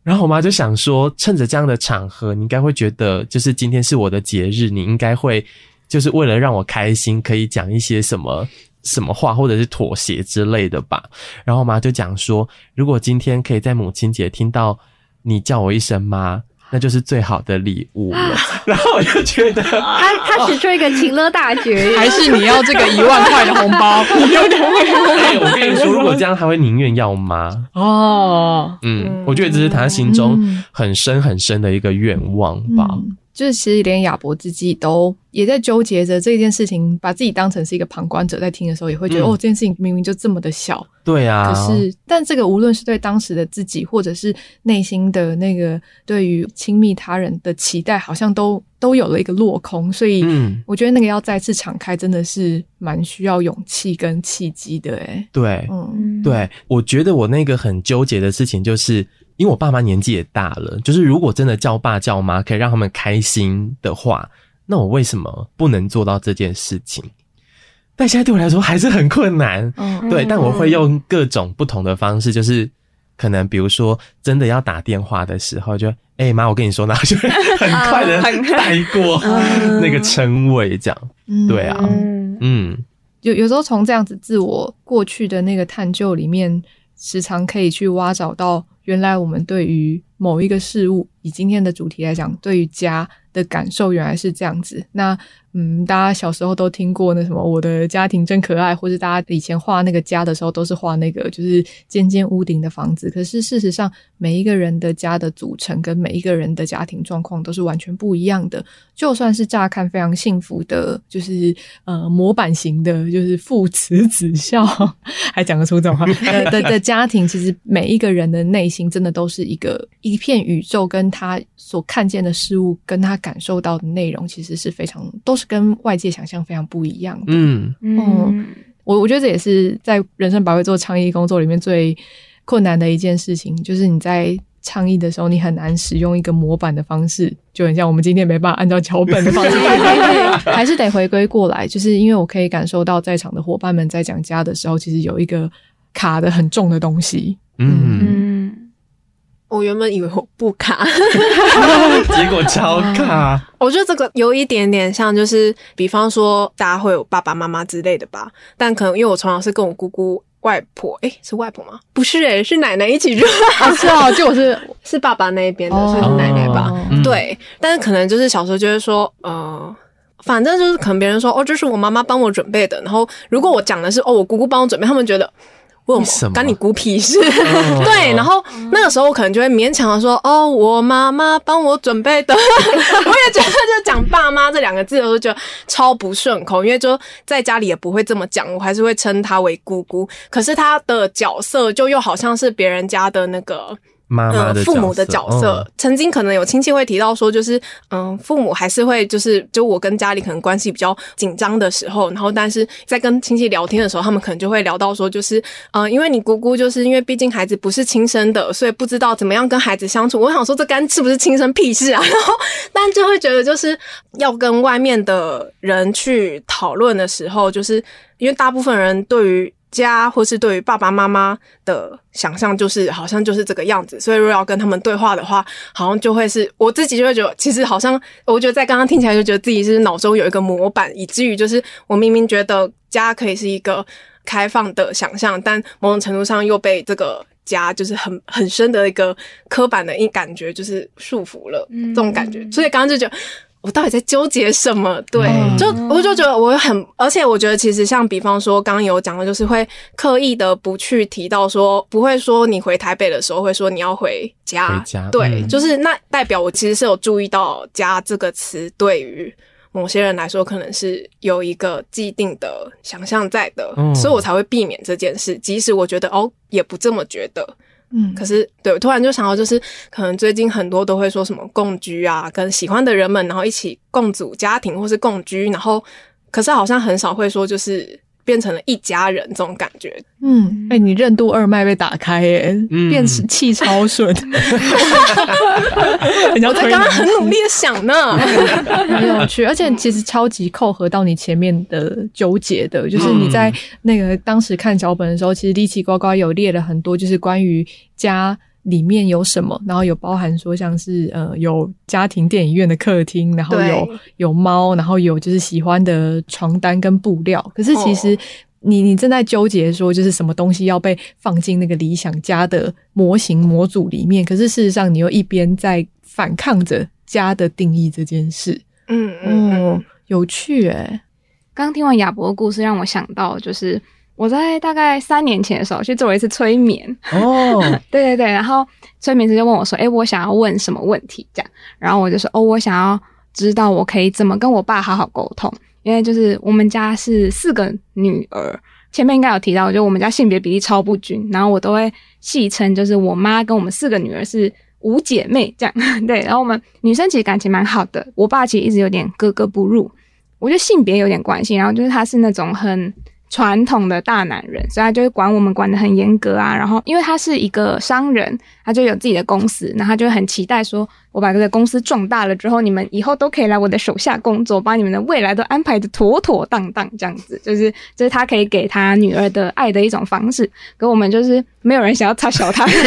然后我妈就想说，趁着这样的场合，你应该会觉得就是今天是我的节日，你应该会就是为了让我开心，可以讲一些什么什么话，或者是妥协之类的吧。然后我妈就讲说，如果今天可以在母亲节听到你叫我一声妈，那就是最好的礼物了。然后我就觉得他使出一个情勒大绝，还是你要这个1万块的红包？我跟你说，如果这样他会宁愿要妈。我觉得这是他心中很深很深的一个愿望吧。就是其实连亚伯自己都也在纠结着这件事情，把自己当成是一个旁观者在听的时候，也会觉得这件事情明明就这么的小。对啊，可是但这个无论是对当时的自己，或者是内心的那个对于亲密他人的期待，好像都有了一个落空。所以我觉得那个要再次敞开真的是蛮需要勇气跟契机的。对，对，我觉得我那个很纠结的事情就是因为我爸妈年纪也大了，就是如果真的叫爸叫妈可以让他们开心的话，那我为什么不能做到这件事情？但现在对我来说还是很困难。对，但我会用各种不同的方式，就是可能比如说真的要打电话的时候就妈我跟你说，然后就很快的带过那个称谓这样。对啊，有时候从这样子自我过去的那个探究里面，时常可以去挖找到原来我们对于某一个事物，以今天的主题来讲，对于家的感受原来是这样子。那大家小时候都听过那什么我的家庭真可爱，或是大家以前画那个家的时候都是画那个就是尖尖屋顶的房子，可是事实上每一个人的家的组成跟每一个人的家庭状况都是完全不一样的。就算是乍看非常幸福的就是模板型的就是父慈子孝还讲得出这种话的家庭，其实每一个人的内心真的都是一片宇宙，跟他所看见的事物跟他感受到的内容其实是非常都是跟外界想象非常不一样的。我觉得这也是在人生百味做倡议工作里面最困难的一件事情，就是你在倡议的时候你很难使用一个模板的方式，就很像我们今天没办法按照脚本的方式还是得回归过来。就是因为我可以感受到在场的伙伴们在讲家的时候其实有一个卡得很重的东西。我原本以为我不卡结果超卡。我觉得这个有一点点像就是比方说大家会有爸爸妈妈之类的吧，但可能因为我从小是跟我姑姑外婆是外婆吗？不是是奶奶一起住是就我是爸爸那边的所以是奶奶吧。对，但是可能就是小时候就会说反正就是可能别人说这是我妈妈帮我准备的，然后如果我讲的是我姑姑帮我准备，他们觉得问我干你骨屁事？对，然后那个时候我可能就会勉强的说，哦，我妈妈帮我准备的。我也觉得就讲爸妈这两个字，我就觉得超不顺口，因为就在家里也不会这么讲，我还是会称她为姑姑。可是她的角色就又好像是别人家的那个。妈妈的父母的角色，曾经可能有亲戚会提到说，就是父母还是会就我跟家里可能关系比较紧张的时候，然后但是在跟亲戚聊天的时候，他们可能就会聊到说，就是因为你姑姑就是因为毕竟孩子不是亲生的，所以不知道怎么样跟孩子相处。我想说这干是不是亲生屁事啊？然后但就会觉得就是要跟外面的人去讨论的时候，就是因为大部分人对于家或是对于爸爸妈妈的想象就是好像就是这个样子，所以如果要跟他们对话的话，好像就会是我自己就会觉得，其实好像我觉得在刚刚听起来就觉得自己是脑中有一个模板，以至于就是我明明觉得家可以是一个开放的想象，但某种程度上又被这个家就是很深的一个刻板的一感觉就是束缚了，这种感觉，所以刚刚就觉得我到底在纠结什么？对，我就觉得我很，而且我觉得其实像比方说刚刚有讲的，就是会刻意的不去提到说，不会说你回台北的时候会说你要回家，对，就是那代表我其实是有注意到"家"这个词对于某些人来说可能是有一个既定的想象在的，所以我才会避免这件事，即使我觉得哦也不这么觉得。可是对，我突然就想到就是可能最近很多都会说什么共居啊，跟喜欢的人们然后一起共组家庭或是共居，然后可是好像很少会说就是变成了一家人这种感觉。你任督二脉被打开耶，变成气超顺。我在刚刚很努力的想呢，很有趣，而且其实超级扣合到你前面的纠结的，就是你在那个当时看脚本的时候，其实力奇呱呱有列了很多，就是关于家里面有什么，然后有包含说像是有家庭电影院的客厅，然后有猫，然后有就是喜欢的床单跟布料。可是其实你正在纠结说就是什么东西要被放进那个理想家的模型模组里面，可是事实上你又一边在反抗着家的定义这件事。有趣耶。刚听完亚伯的故事让我想到，就是我在大概3年前的时候去做了一次催眠。对对对，然后催眠师就问我说，我想要问什么问题这样，然后我就说我想要知道我可以怎么跟我爸好好沟通，因为就是我们家是4个女儿，前面应该有提到，就我们家性别比例超不均，然后我都会戏称就是我妈跟我们4个女儿是5姐妹这样。对，然后我们女生其实感情蛮好的，我爸其实一直有点格格不入，我觉得性别有点关系，然后就是他是那种很传统的大男人，所以他就会管我们管得很严格啊，然后因为他是一个商人，他就有自己的公司，然后他就很期待说我把这个公司壮大了之后，你们以后都可以来我的手下工作，把你们的未来都安排得妥妥当当这样子，就是他可以给他女儿的爱的一种方式，可我们就是没有人想要插小他。就是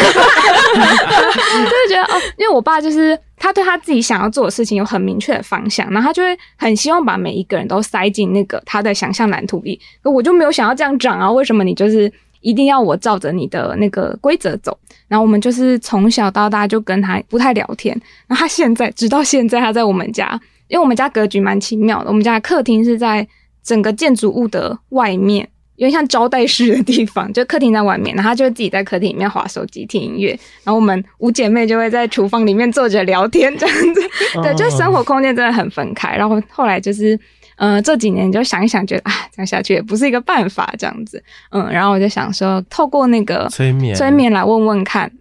觉得因为我爸就是他对他自己想要做的事情有很明确的方向，然后他就会很希望把每一个人都塞进那个他的想象蓝图里，可我就没有想要这样长啊，为什么你就是一定要我照着你的那个规则走。然后我们就是从小到大就跟他不太聊天，然后他现在直到现在他在我们家，因为我们家格局蛮奇妙的，我们家的客厅是在整个建筑物的外面，有点像招待室的地方，就客厅在外面，然后他就会自己在客厅里面滑手机听音乐，然后我们5姐妹就会在厨房里面坐着聊天这样子。对，就生活空间真的很分开，然后后来就是这几年就想一想觉得这样下去也不是一个办法这样子。然后我就想说透过那个催眠来问问看。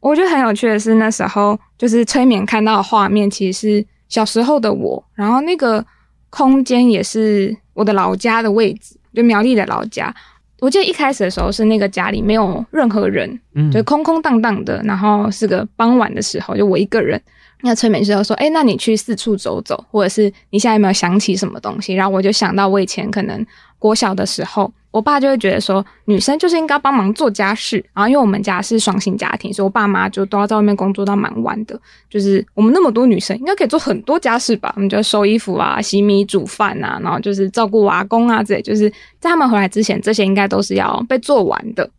我觉得很有趣的是那时候就是催眠看到的画面其实是小时候的我，然后那个空间也是我的老家的位置，就苗栗的老家。我记得一开始的时候是那个家里没有任何人，就空空荡荡的，然后是个傍晚的时候，就我一个人。那催眠师就说那你去四处走走，或者是你现在有没有想起什么东西。然后我就想到我以前可能国小的时候，我爸就会觉得说女生就是应该帮忙做家事，然后因为我们家是双薪家庭，所以我爸妈就都要在外面工作到蛮晚的，就是我们那么多女生应该可以做很多家事吧，我们就收衣服啊，洗米煮饭啊，然后就是照顾阿公啊之类，就是在他们回来之前这些应该都是要被做完的。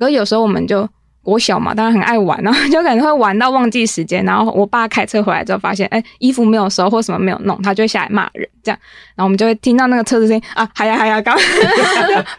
而有时候我们就国小嘛，当然很爱玩，然后就可能会玩到忘记时间，然后我爸开车回来之后发现，衣服没有收或什么没有弄，他就会下来骂人这样，然后我们就会听到那个车子声音啊，嗨呀嗨呀，刚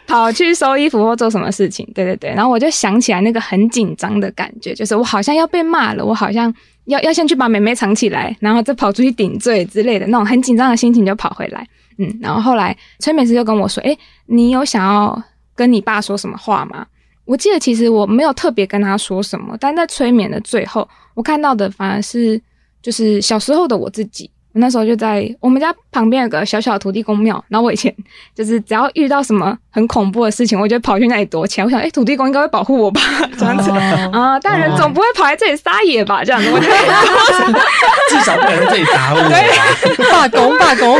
跑去收衣服或做什么事情，对对对，然后我就想起来那个很紧张的感觉，就是我好像要被骂了，我好像要先去把妹妹藏起来，然后再跑出去顶罪之类的那种很紧张的心情就跑回来，嗯，然后后来催眠师就跟我说，你有想要跟你爸说什么话吗？我记得其实我没有特别跟他说什么，但在催眠的最后，我看到的反而是就是小时候的我自己。我那时候就在我们家旁边有个小小的土地公庙，然后我以前就是只要遇到什么很恐怖的事情，我就跑去那里躲起来。我想，土地公应该会保护我吧，这样子啊，大人总不会跑来这里撒野吧，这样子。我觉得至少不能在这里打我吧，罢工罢工，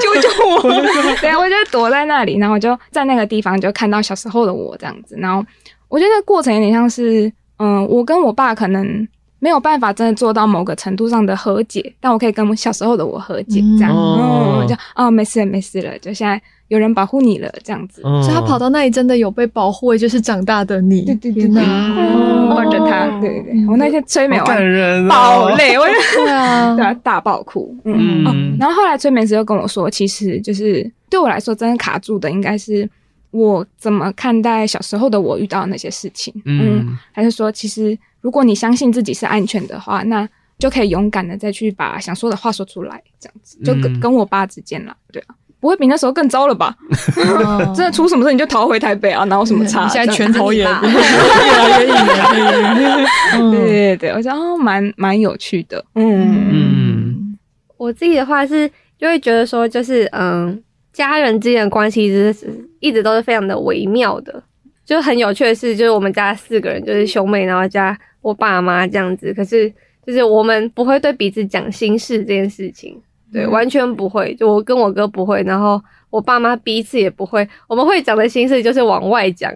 救救我！对啊，我就躲在那里，然后我就在那个地方就看到小时候的我这样子。然后我觉得过程有点像是，我跟我爸可能没有办法真的做到某个程度上的和解，但我可以跟小时候的我和解，这样，就没事了没事了，就现在有人保护你了这样子，所以他跑到那里真的有被保护，就是长大的你，对对对对，抱着他，对对对，我那天催眠完爆泪，我对啊大爆哭，然后后来催眠师就跟我说，其实就是对我来说真的卡住的应该是我怎么看待小时候的我遇到的那些事情，还是说其实如果你相信自己是安全的话，那就可以勇敢的再去把想说的话说出来，这样子就跟我爸之间啦，对啊，不会比那时候更糟了吧？真的出什么事你就逃回台北啊，哪有什么差？现在拳头也越来越硬，对对对，我觉得蛮有趣的。我自己的话是就会觉得说，就是家人之间的关系一直都是非常的微妙的，就很有趣的是，就是我们家四个人，就是兄妹，然后加我爸妈这样子。可是，就是我们不会对彼此讲心事这件事情，对，完全不会。就我跟我哥不会，然后我爸妈彼此也不会。我们会讲的心事就是往外讲，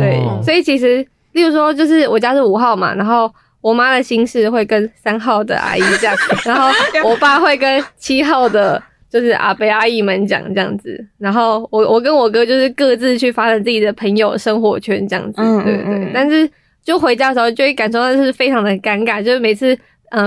对。所以其实，例如说，就是我家是5号嘛，然后我妈的心事会跟3号的阿姨讲，然后我爸会跟7号的就是阿伯阿姨们讲这样子，然后我跟我哥就是各自去发展自己的朋友生活圈这样子，对对。但是就回家的时候就会感受到是非常的尴尬，就是每次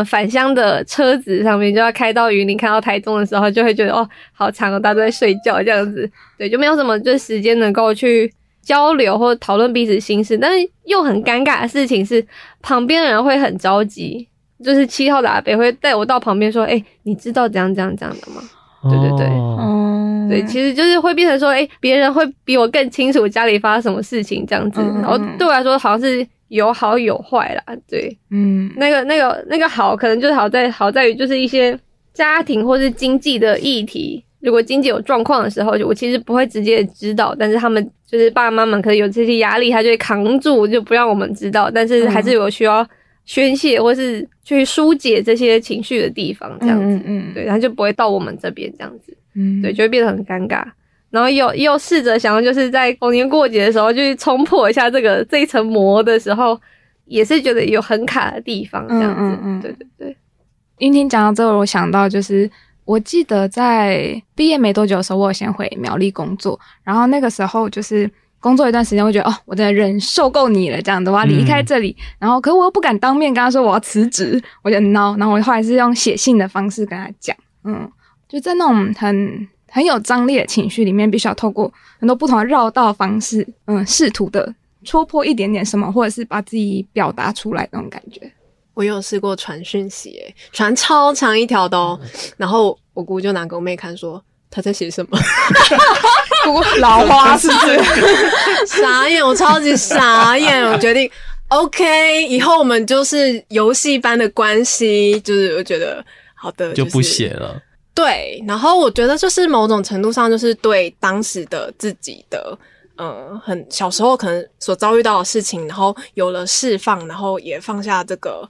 返乡的车子上面就要开到云林、开到台中的时候，就会觉得哦好长哦，大家都在睡觉这样子，对，就没有什么就时间能够去交流或讨论彼此心事。但是又很尴尬的事情是，旁边的人会很着急，就是7号的阿伯会带我到旁边说：“你知道怎样怎样怎样的吗？”对对对，对，其实就是会变成说，别人会比我更清楚家里发生什么事情这样子，然后对我来说好像是有好有坏啦，对，那个好可能就是好在于就是一些家庭或是经济的议题，如果经济有状况的时候，我其实不会直接知道，但是他们就是爸爸妈妈可能有这些压力，他就会扛住，就不让我们知道，但是还是有需要宣泄或是去疏解这些情绪的地方这样子，对，他就不会到我们这边这样子，对，就会变得很尴尬。然后又试着想要就是在逢年过节的时候去冲破一下这一层膜的时候，也是觉得有很卡的地方这样子，对对对。云婷讲到之后，我想到就是我记得在毕业没多久的时候，我有先回苗栗工作，然后那个时候就是工作一段时间，我觉得我真的忍受够你了，这样子我要离开这里，然后可是我又不敢当面跟他说我要辞职，我就闹，然后我后来是用写信的方式跟他讲，就在那种很有张力的情绪里面，必须要透过很多不同的绕道方式，试图的戳破一点点什么，或者是把自己表达出来那种感觉。我有试过传讯息，传超长一条的哦，然后我姑就拿给我妹看说他在写什么。老花是不是？傻眼，我超级傻眼，我决定 OK， 以后我们就是游戏般的关系，就是我觉得好的，就不写了。对，然后我觉得就是某种程度上就是对当时的自己的很小时候可能所遭遇到的事情，然后有了释放，然后也放下这个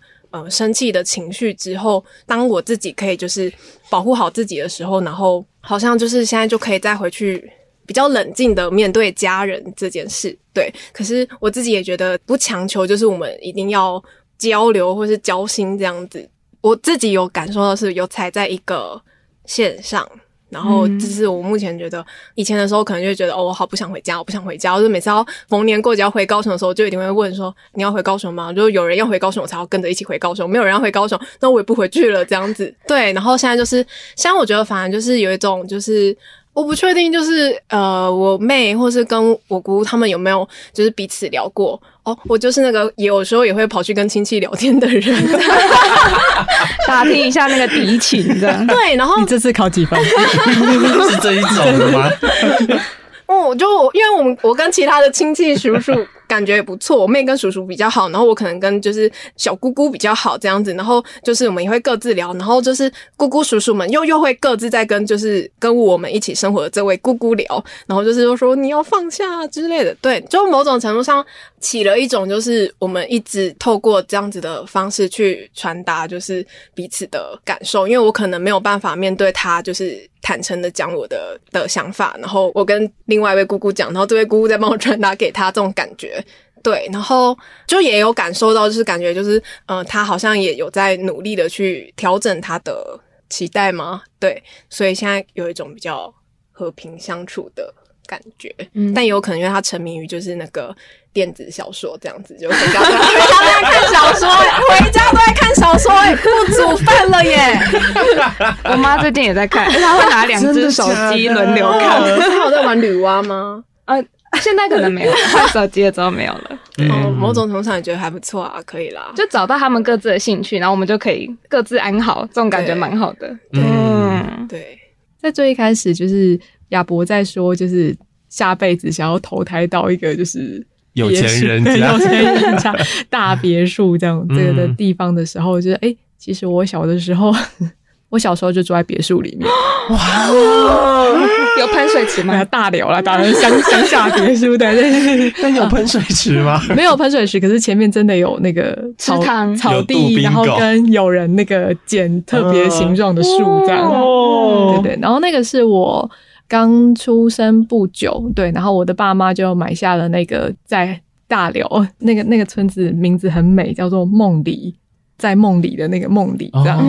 生气的情绪之后，当我自己可以就是保护好自己的时候，然后好像就是现在就可以再回去比较冷静的面对家人这件事，对。可是我自己也觉得不强求，就是我们一定要交流或是交心这样子。我自己有感受到是有踩在一个线上，然后就是我目前觉得以前的时候可能就觉得，哦，我好不想回家，我不想回家，我就每次要逢年过节要回高雄的时候，就一定会问说你要回高雄吗？就是有人要回高雄我才要跟着一起回高雄，没有人要回高雄那我也不回去了这样子。对，然后现在就是现在我觉得反而就是有一种就是我不确定，就是我妹或是跟我姑他们有没有就是彼此聊过哦，我就是那个有时候也会跑去跟亲戚聊天的人，打听一下那个敌情的。对，然后你这次考几分？是这一种的吗？哦，就因为我跟其他的亲戚叔叔感觉也不错，我妹跟叔叔比较好，然后我可能跟就是小姑姑比较好这样子，然后就是我们也会各自聊，然后就是姑姑叔叔们又会各自在跟就是跟我们一起生活的这位姑姑聊，然后就是说你要放下之类的。对，就某种程度上起了一种就是我们一直透过这样子的方式去传达就是彼此的感受，因为我可能没有办法面对他就是坦诚的讲我的想法，然后我跟另外一位姑姑讲，然后这位姑姑再帮我传达给她这种感觉。对，然后就也有感受到就是感觉就是她好像也有在努力的去调整她的期待嘛。对，所以现在有一种比较和平相处的感觉，但也有可能因为她沉迷于就是那个电子小说这样子，就回家都在看小说，回家都在看小说，不煮饭了耶！我妈最近也在看，她会拿2只手机轮流看。她有在玩女娲吗？现在可能没有，换手机了之后没有了。某种程度上也觉得还不错啊，可以啦，就找到他们各自的兴趣，然后我们就可以各自安好，这种感觉蛮好的。对，在最一开始就是亚伯在说，就是下辈子想要投胎到一个就是有钱人家大别墅这样这个的地方的时候，就是其实我小时候就住在别墅里面。哇，有喷水池吗？大寮啦，当然乡下别墅的。但有喷水池吗？没有喷水池，可是前面真的有那个草地，然后跟有人那个剪特别形状的树这样。对，然后那个是我刚出生不久，对，然后我的爸妈就买下了那个在大寮那个村子，名字很美，叫做梦里，在梦里的那个梦里这样。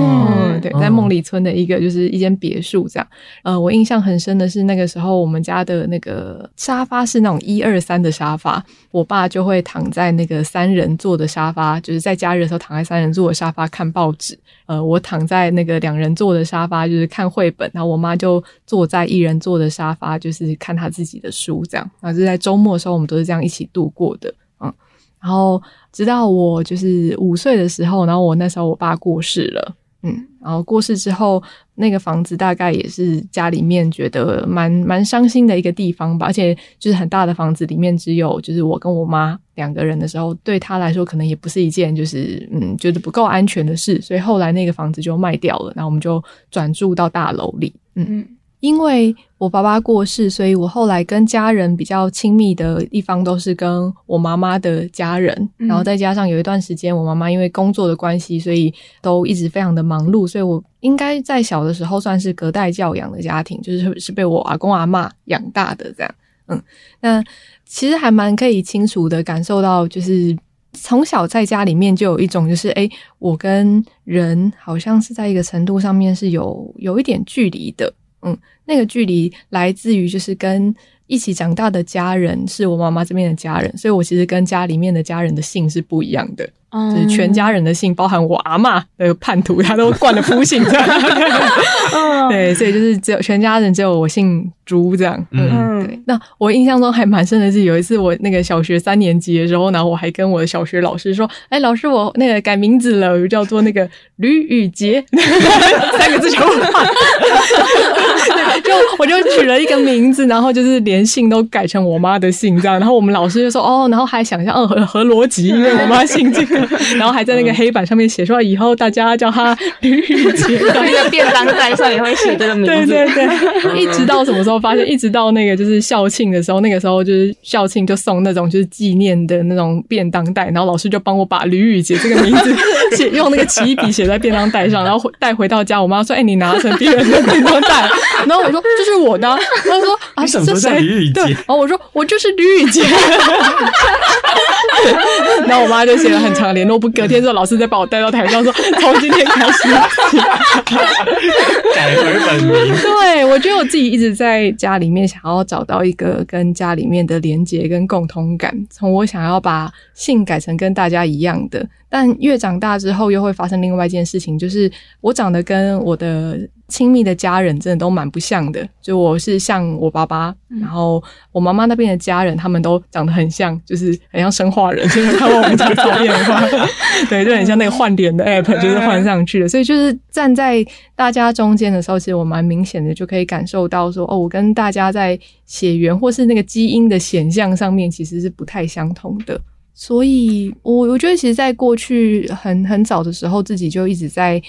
对，在梦里村的一个就是一间别墅这样。我印象很深的是那个时候我们家的那个沙发是那种123的沙发，我爸就会躺在那个3人座的沙发，就是在假日的时候躺在3人座的沙发看报纸。我躺在那个2人座的沙发就是看绘本，然后我妈就坐在1人座的沙发就是看她自己的书这样。然后就在周末的时候我们都是这样一起度过的。然后直到我就是5岁的时候，然后我那时候我爸过世了。然后过世之后那个房子大概也是家里面觉得蛮伤心的一个地方吧，而且就是很大的房子里面只有就是我跟我妈2个人的时候，对她来说可能也不是一件就是觉得不够安全的事，所以后来那个房子就卖掉了，然后我们就转住到大楼里。因为我爸爸过世，所以我后来跟家人比较亲密的地方都是跟我妈妈的家人。然后再加上有一段时间我妈妈因为工作的关系，所以都一直非常的忙碌，所以我应该在小的时候算是隔代教养的家庭，就是被我阿公阿嬷养大的这样。那其实还蛮可以清楚的感受到，就是从小在家里面就有一种就是我跟人好像是在一个程度上面是有一点距离的。那个距离来自于就是跟一起长大的家人是我妈妈这边的家人，所以我其实跟家里面的家人的姓是不一样的。就是全家人的姓，包含我阿嬷的叛徒他都冠了夫姓这样。对，所以就是只有全家人只有我姓朱这样。对。那我印象中还蛮深的是有一次我那个小学3年级的时候，然后我还跟我的小学老师说，老师我那个改名字了，我叫做那个吕宇杰。3个字全部换。就我就取了一个名字，然后就是连姓都改成我妈的姓这样。然后我们老师就说然后还想一下合逻辑，因为我妈姓这个。然后还在那个黑板上面写说以后大家叫他吕宇杰，那个便当袋上也会写这个名字。对，一直到什么时候发现？一直到那个就是校庆的时候，那个时候就是校庆就送那种就是纪念的那种便当袋，然后老师就帮我把吕宇杰这个名字用那个起笔写在便当袋上，然后带回到家，我妈说：“你拿成别人的便当袋。”然后我说：“这是我的。”她说：“啊，什么叫吕宇杰？”然后我说：“我就是吕宇杰。”然后我妈就写了很长联络簿，隔天之后老师再把我带到台上说：“从今天开始改回本名。” 对，对，我觉得我自己一直在家里面想要找到一个跟家里面的连结跟共通感，从我想要把性改成跟大家一样的，但越长大之后又会发生另外一件事情，就是我长得跟我的亲密的家人真的都蛮不像的，就我是像我爸爸，然后我妈妈那边的家人他们都长得很像，就是很像生化人，就是看我们家照片的话对，就很像那个换脸的 app 就是换上去了，所以就是站在大家中间的时候，其实我蛮明显的就可以感受到说，哦，我跟大家在血缘或是那个基因的显像上面其实是不太相同的。所以我觉得其实在过去很早的时候，自己就一直在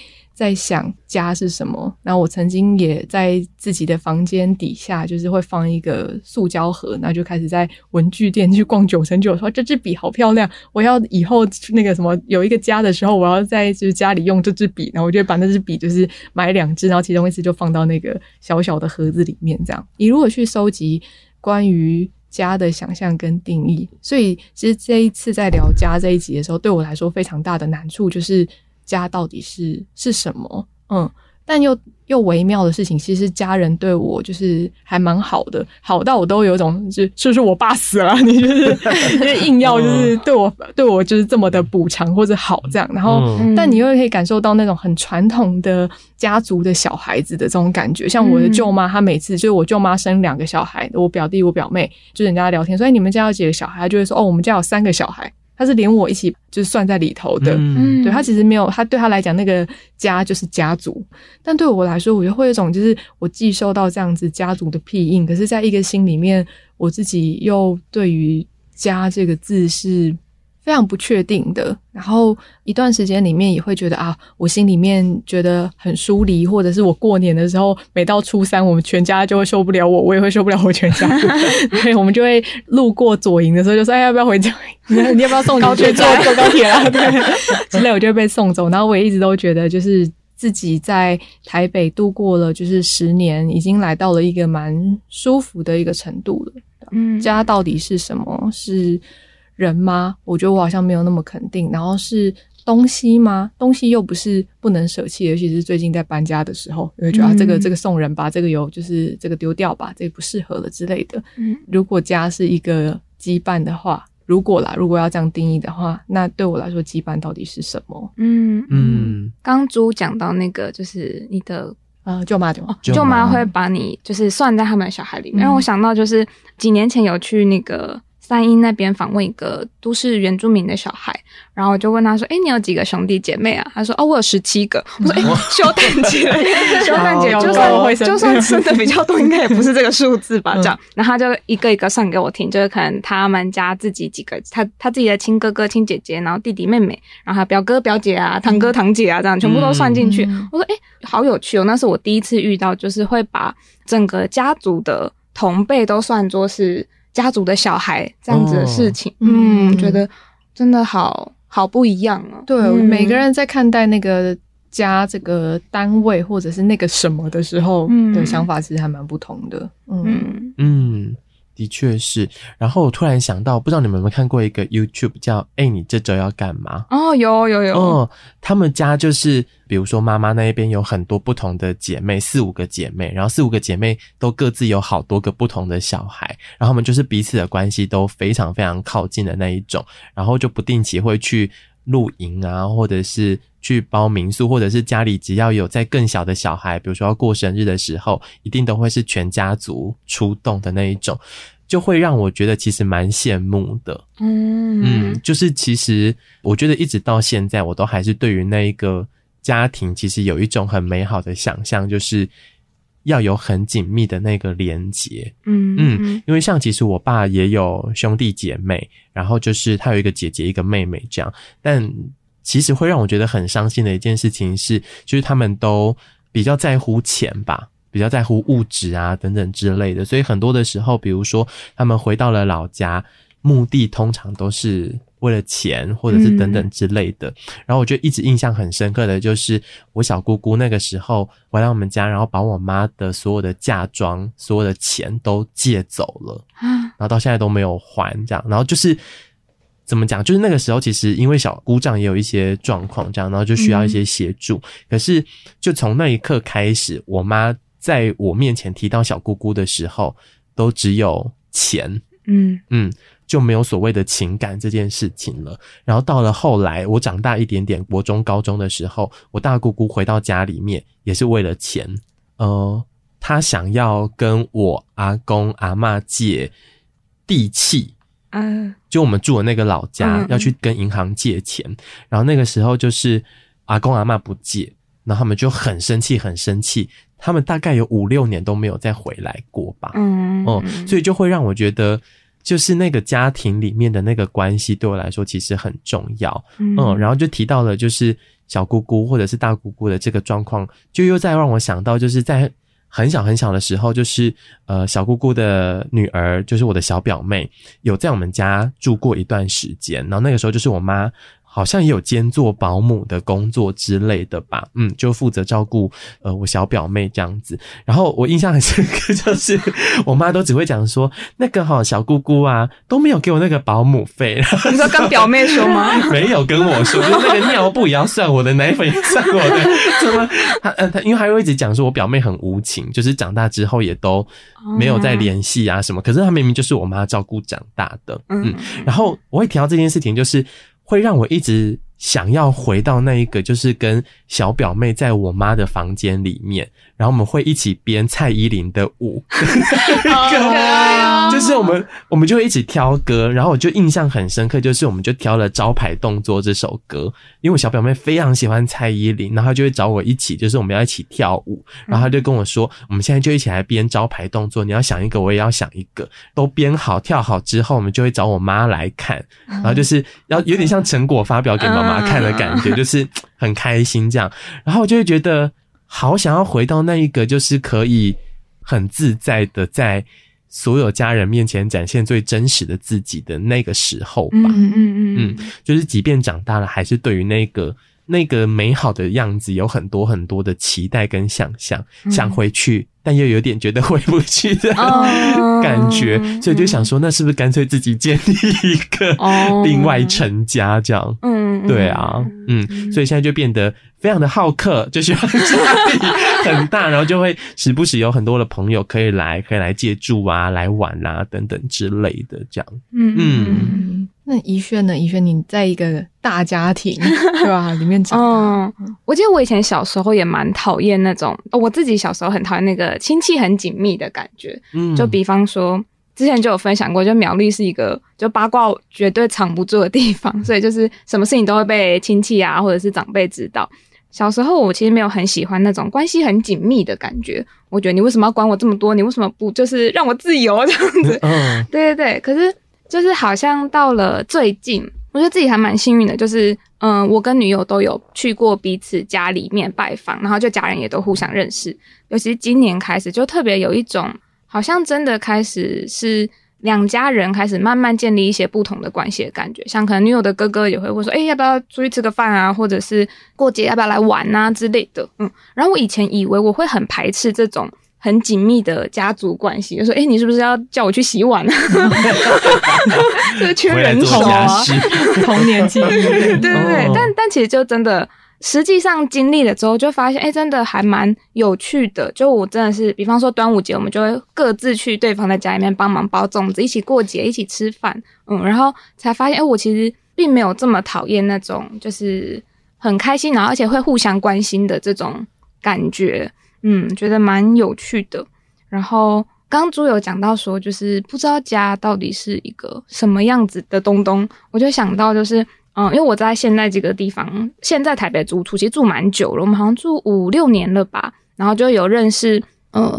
想家是什么。那我曾经也在自己的房间底下就是会放一个塑胶盒，然后就开始在文具店去逛9x9，说这支笔好漂亮，我要以后那个什么有一个家的时候，我要在就是家里用这支笔，然后我就会把那支笔就是买两支，然后其中一支就放到那个小小的盒子里面，这样一路去收集关于家的想象跟定义。所以其实这一次在聊家这一集的时候，对我来说非常大的难处就是家到底是什么。但又微妙的事情，其实家人对我就是还蛮好的，好到我都有一种是不是我爸死了你就是硬要就是对我就是这么的补偿或者好这样，然后但你又可以感受到那种很传统的家族的小孩子的这种感觉。像我的舅妈，她每次就是我舅妈生两个小孩，我表弟我表妹，就是人家聊天所以你们家有几个小孩，她就会说哦我们家有三个小孩，他是连我一起就是算在里头的。对，他其实没有，他对他来讲那个家就是家族，但对我来说我就会有一种就是我既受到这样子家族的庇荫，可是在一个心里面我自己又对于家这个字是非常不确定的。然后一段时间里面也会觉得啊，我心里面觉得很疏离，或者是我过年的时候每到初三我们全家就会受不了我，我也会受不了我全家对，我们就会路过左营的时候就说哎，要不要回家你要不要送你去坐高铁啦对之类，我就会被送走。然后我也一直都觉得就是自己在台北度过了就是10年，已经来到了一个蛮舒服的一个程度了。家到底是什么？是人吗？我觉得我好像没有那么肯定。然后是东西吗？东西又不是不能舍弃，尤其是最近在搬家的时候，我会觉得啊，这个送人吧，这个有就是这个丢掉吧，这个不适合了之类的。如果家是一个羁绊的话，如果要这样定义的话，那对我来说羁绊到底是什么？刚猪讲到那个就是你的舅妈会把你就是算在他们的小孩里面，让我想到就是几年前有去那个三鹰那边访问一个都市原住民的小孩，然后我就问他说你有几个兄弟姐妹啊？他说我有17个。我说修蛋姐就算生的比较多应该也不是这个数字吧这样。然后他就一个一个算给我听，就是可能他们家自己几个他自己的亲哥哥亲姐姐，然后弟弟妹妹，然后他表哥表姐啊堂哥堂姐啊这样全部都算进去。我说好有趣哦，那是我第一次遇到就是会把整个家族的同辈都算作是家族的小孩这样子的事情。觉得真的好不一样哦。对，每个人在看待那个家这个单位或者是那个什么的时候的想法其实还蛮不同的。的确是。然后我突然想到，不知道你们有没有看过一个 YouTube 叫你这周要干嘛？哦，有。他们家就是比如说妈妈那一边有很多不同的姐妹，4-5个姐妹，然后4-5个姐妹都各自有好多个不同的小孩，然后他们就是彼此的关系都非常非常靠近的那一种，然后就不定期会去露营啊，或者是去包民宿，或者是家里只要有在更小的小孩，比如说要过生日的时候，一定都会是全家族出动的那一种，就会让我觉得其实蛮羡慕的。就是其实我觉得一直到现在我都还是对于那一个家庭其实有一种很美好的想象，就是要有很紧密的那个连结。因为像其实我爸也有兄弟姐妹，然后就是他有一个姐姐一个妹妹这样，但其实会让我觉得很伤心的一件事情是，就是他们都比较在乎钱吧，比较在乎物质啊等等之类的，所以很多的时候比如说他们回到了老家，目的通常都是为了钱或者是等等之类的。然后我就一直印象很深刻的就是我小姑姑那个时候回到我们家，然后把我妈的所有的嫁妆所有的钱都借走了，然后到现在都没有还这样。然后就是怎么讲，就是那个时候其实因为小姑丈也有一些状况这样，然后就需要一些协助。可是就从那一刻开始，我妈在我面前提到小姑姑的时候都只有钱，就没有所谓的情感这件事情了。然后到了后来我长大一点点，国中高中的时候，我大姑姑回到家里面也是为了钱，她想要跟我阿公阿嬷借地契，就我们住的那个老家，要去跟银行借钱，然后那个时候就是阿公阿嬷不借，然后他们就很生气很生气，他们大概有5-6年都没有再回来过吧。所以就会让我觉得就是那个家庭里面的那个关系对我来说其实很重要。然后就提到了就是小姑姑或者是大姑姑的这个状况，就又再让我想到就是在很小很小的时候，就是小姑姑的女儿就是我的小表妹有在我们家住过一段时间，然后那个时候就是我妈好像也有兼做保姆的工作之类的吧，就负责照顾我小表妹这样子。然后我印象很深刻，就是我妈都只会讲说那个小姑姑啊都没有给我那个保姆费。你说跟表妹说吗？没有跟我说，就是那个尿布也要算我的，奶粉也算我的，怎么因为她会一直讲说我表妹很无情，就是长大之后也都没有再联系啊什么，可是她明明就是我妈照顾长大的。然后我会提到这件事情，就是会让我一直想要回到那一个就是跟小表妹在我妈的房间里面，然后我们会一起编蔡依林的舞就是我们就会一起挑歌，然后我就印象很深刻，就是我们就挑了《招牌动作》这首歌，因为我小表妹非常喜欢蔡依林，然后她就会找我一起，就是我们要一起跳舞，然后她就跟我说我们现在就一起来编《招牌动作》，你要想一个我也要想一个，都编好跳好之后我们就会找我妈来看，然后就是要有点像成果发表给妈妈看的感觉，就是很开心这样。然后我就会觉得好想要回到那一个就是可以很自在的在所有家人面前展现最真实的自己的那个时候吧。就是即便长大了还是对于那个美好的样子有很多很多的期待跟想象，想回去但又有点觉得回不去的感觉，所以就想说那是不是干脆自己建立一个另外成家这样。对啊，所以现在就变得非常的好客，就喜欢家里很大，然后就会时不时有很多的朋友可以来借住啊，来玩啊等等之类的这样。那宜萱呢？宜萱你在一个大家庭对吧里面长大。我记得我以前小时候也蛮讨厌那种，我自己小时候很讨厌那个亲戚很紧密的感觉。就比方说之前就有分享过，就苗栗是一个就八卦绝对藏不住的地方，所以就是什么事情都会被亲戚啊或者是长辈知道。小时候我其实没有很喜欢那种关系很紧密的感觉，我觉得你为什么要管我这么多，你为什么不就是让我自由这样子。对对对，可是就是好像到了最近我觉得自己还蛮幸运的，就是我跟女友都有去过彼此家里面拜访，然后就家人也都互相认识，尤其是今年开始就特别有一种好像真的开始是两家人开始慢慢建立一些不同的关系的感觉，像可能女友的哥哥也会问说要不要出去吃个饭啊，或者是过节要不要来玩啊之类的。然后我以前以为我会很排斥这种很紧密的家族关系，就说你是不是要叫我去洗碗啊就是缺人头啊童年记忆对对对，但其实就真的实际上经历了之后就发现真的还蛮有趣的，就我真的是比方说端午节我们就会各自去对方的家里面帮忙包粽子，一起过节一起吃饭。然后才发现我其实并没有这么讨厌那种就是很开心然后而且会互相关心的这种感觉。觉得蛮有趣的。然后刚刚有讲到说就是不知道家到底是一个什么样子的东东，我就想到就是因为我在现在这个地方，现在台北租出其实住蛮久了，我们好像住5-6年了吧，然后就有认识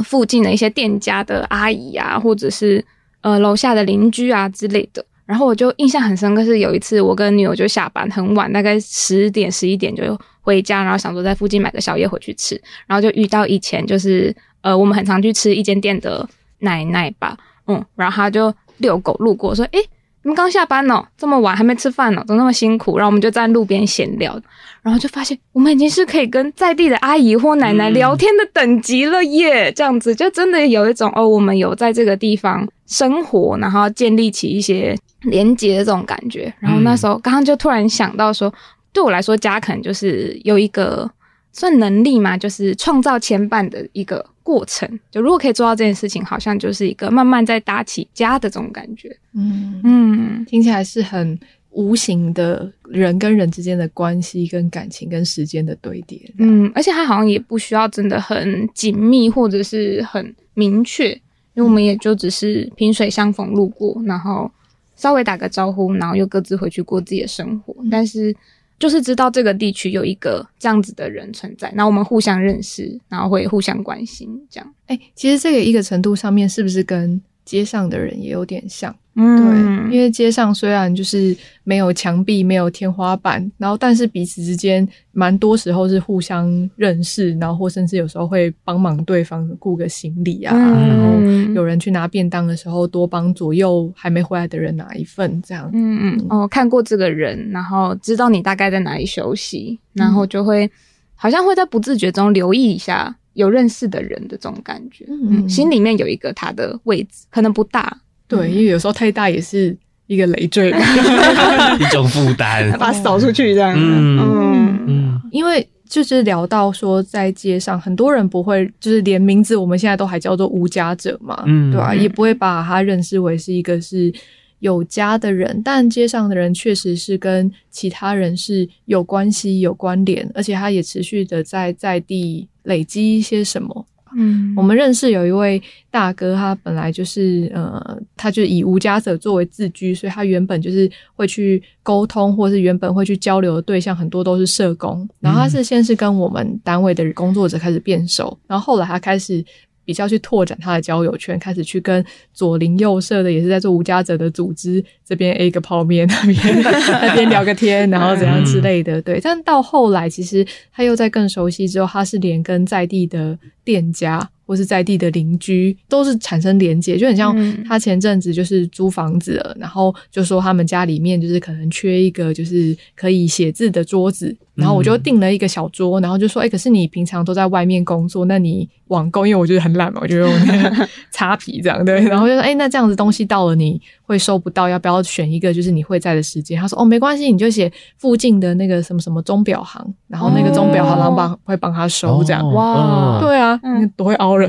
附近的一些店家的阿姨啊，或者是楼下的邻居啊之类的。然后我就印象很深刻是有一次我跟女友就下班很晚，大概10点11点就回家，然后想说在附近买个宵夜回去吃，然后就遇到以前就是我们很常去吃一间店的奶奶吧。然后她就遛狗路过说你们刚下班哦，这么晚还没吃饭哦，怎么那么辛苦，然后我们就在路边闲聊，然后就发现我们已经是可以跟在地的阿姨或奶奶聊天的等级了耶。这样子就真的有一种我们有在这个地方生活，然后建立起一些连结的这种感觉。然后那时候刚刚就突然想到说对我来说家可能就是有一个算能力嘛，就是创造牵绊的一个过程，就如果可以做到这件事情，好像就是一个慢慢在搭起家的这种感觉。嗯嗯，听起来是很无形的人跟人之间的关系跟感情跟时间的堆叠。嗯，而且它好像也不需要真的很紧密或者是很明确，因为我们也就只是萍水相逢路过，然后稍微打个招呼，然后又各自回去过自己的生活。但是就是知道这个地区有一个这样子的人存在，然后我们互相认识，然后会互相关心这样。其实这个一个程度上面是不是跟街上的人也有点像？嗯，对，因为街上虽然就是没有墙壁没有天花板，然后但是彼此之间蛮多时候是互相认识，然后或甚至有时候会帮忙对方顾个行李啊，然后有人去拿便当的时候多帮左右还没回来的人拿一份这样。嗯嗯，哦，看过这个人，然后知道你大概在哪里休息，然后就会好像会在不自觉中留意一下有认识的人的这种感觉。嗯，心里面有一个他的位置，可能不大。对，因为有时候太大也是一个累赘吧，一种负担，把它扫出去这样。嗯，因为就是聊到说在街上很多人不会，就是连名字我们现在都还叫做无家者嘛，对吧？也不会把他认识为是一个是有家的人，但街上的人确实是跟其他人是有关系有关联，而且他也持续的在地累积一些什么。嗯，我们认识有一位大哥，他本来就是他就以无家者作为自居，所以他原本就是会去沟通或是原本会去交流的对象很多都是社工，然后他是先是跟我们单位的工作者开始变熟，然后后来他开始比较去拓展他的交友圈，开始去跟左邻右舍的也是在做无家者的组织，这边 A 个泡面，那边聊个天，然后怎样之类的。对，但到后来其实他又在更熟悉之后，他是连跟在地的店家或是在地的邻居都是产生连结，就很像他前阵子就是租房子了，然后就说他们家里面就是可能缺一个就是可以写字的桌子，然后我就订了一个小桌，然后就说可是你平常都在外面工作，那你网购，因为我觉得很懒嘛，我就用那个擦皮这样。对，然后就说那这样子东西到了你会收不到，要不要选一个就是你会在的时间？他说没关系，你就写附近的那个什么什么钟表行，然后那个钟表行会帮他收这样。哇，对啊，都会凹人。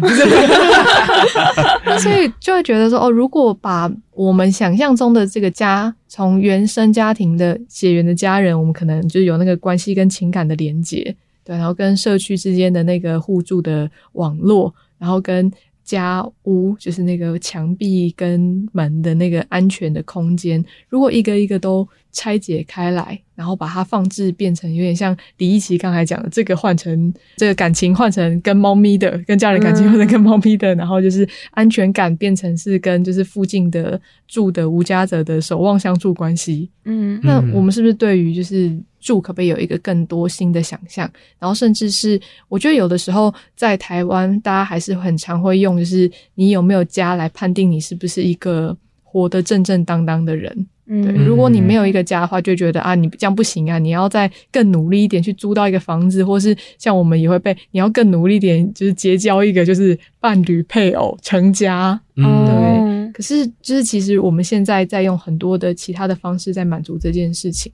所以就会觉得说如果把我们想象中的这个家，从原生家庭的血缘的家人，我们可能就有那个关系跟情感的连结，对，然后跟社区之间的那个互助的网络，然后跟家屋就是那个墙壁跟门的那个安全的空间，如果一个一个都拆解开来，然后把它放置变成有点像李一奇刚才讲的，这个换成这个感情换成跟猫咪的，跟家人感情换成跟猫咪的，然后就是安全感变成是跟就是附近的住的无家者的守望相助关系。嗯，那我们是不是对于就是住可不可以有一个更多新的想象？然后甚至是我觉得有的时候在台湾大家还是很常会用就是你有没有家来判定你是不是一个活得正正当当的人。对，如果你没有一个家的话，就觉得你这样不行啊，你要再更努力一点去租到一个房子，或是像我们也会被你要更努力一点就是结交一个就是伴侣配偶成家。对，可是就是其实我们现在在用很多的其他的方式在满足这件事情。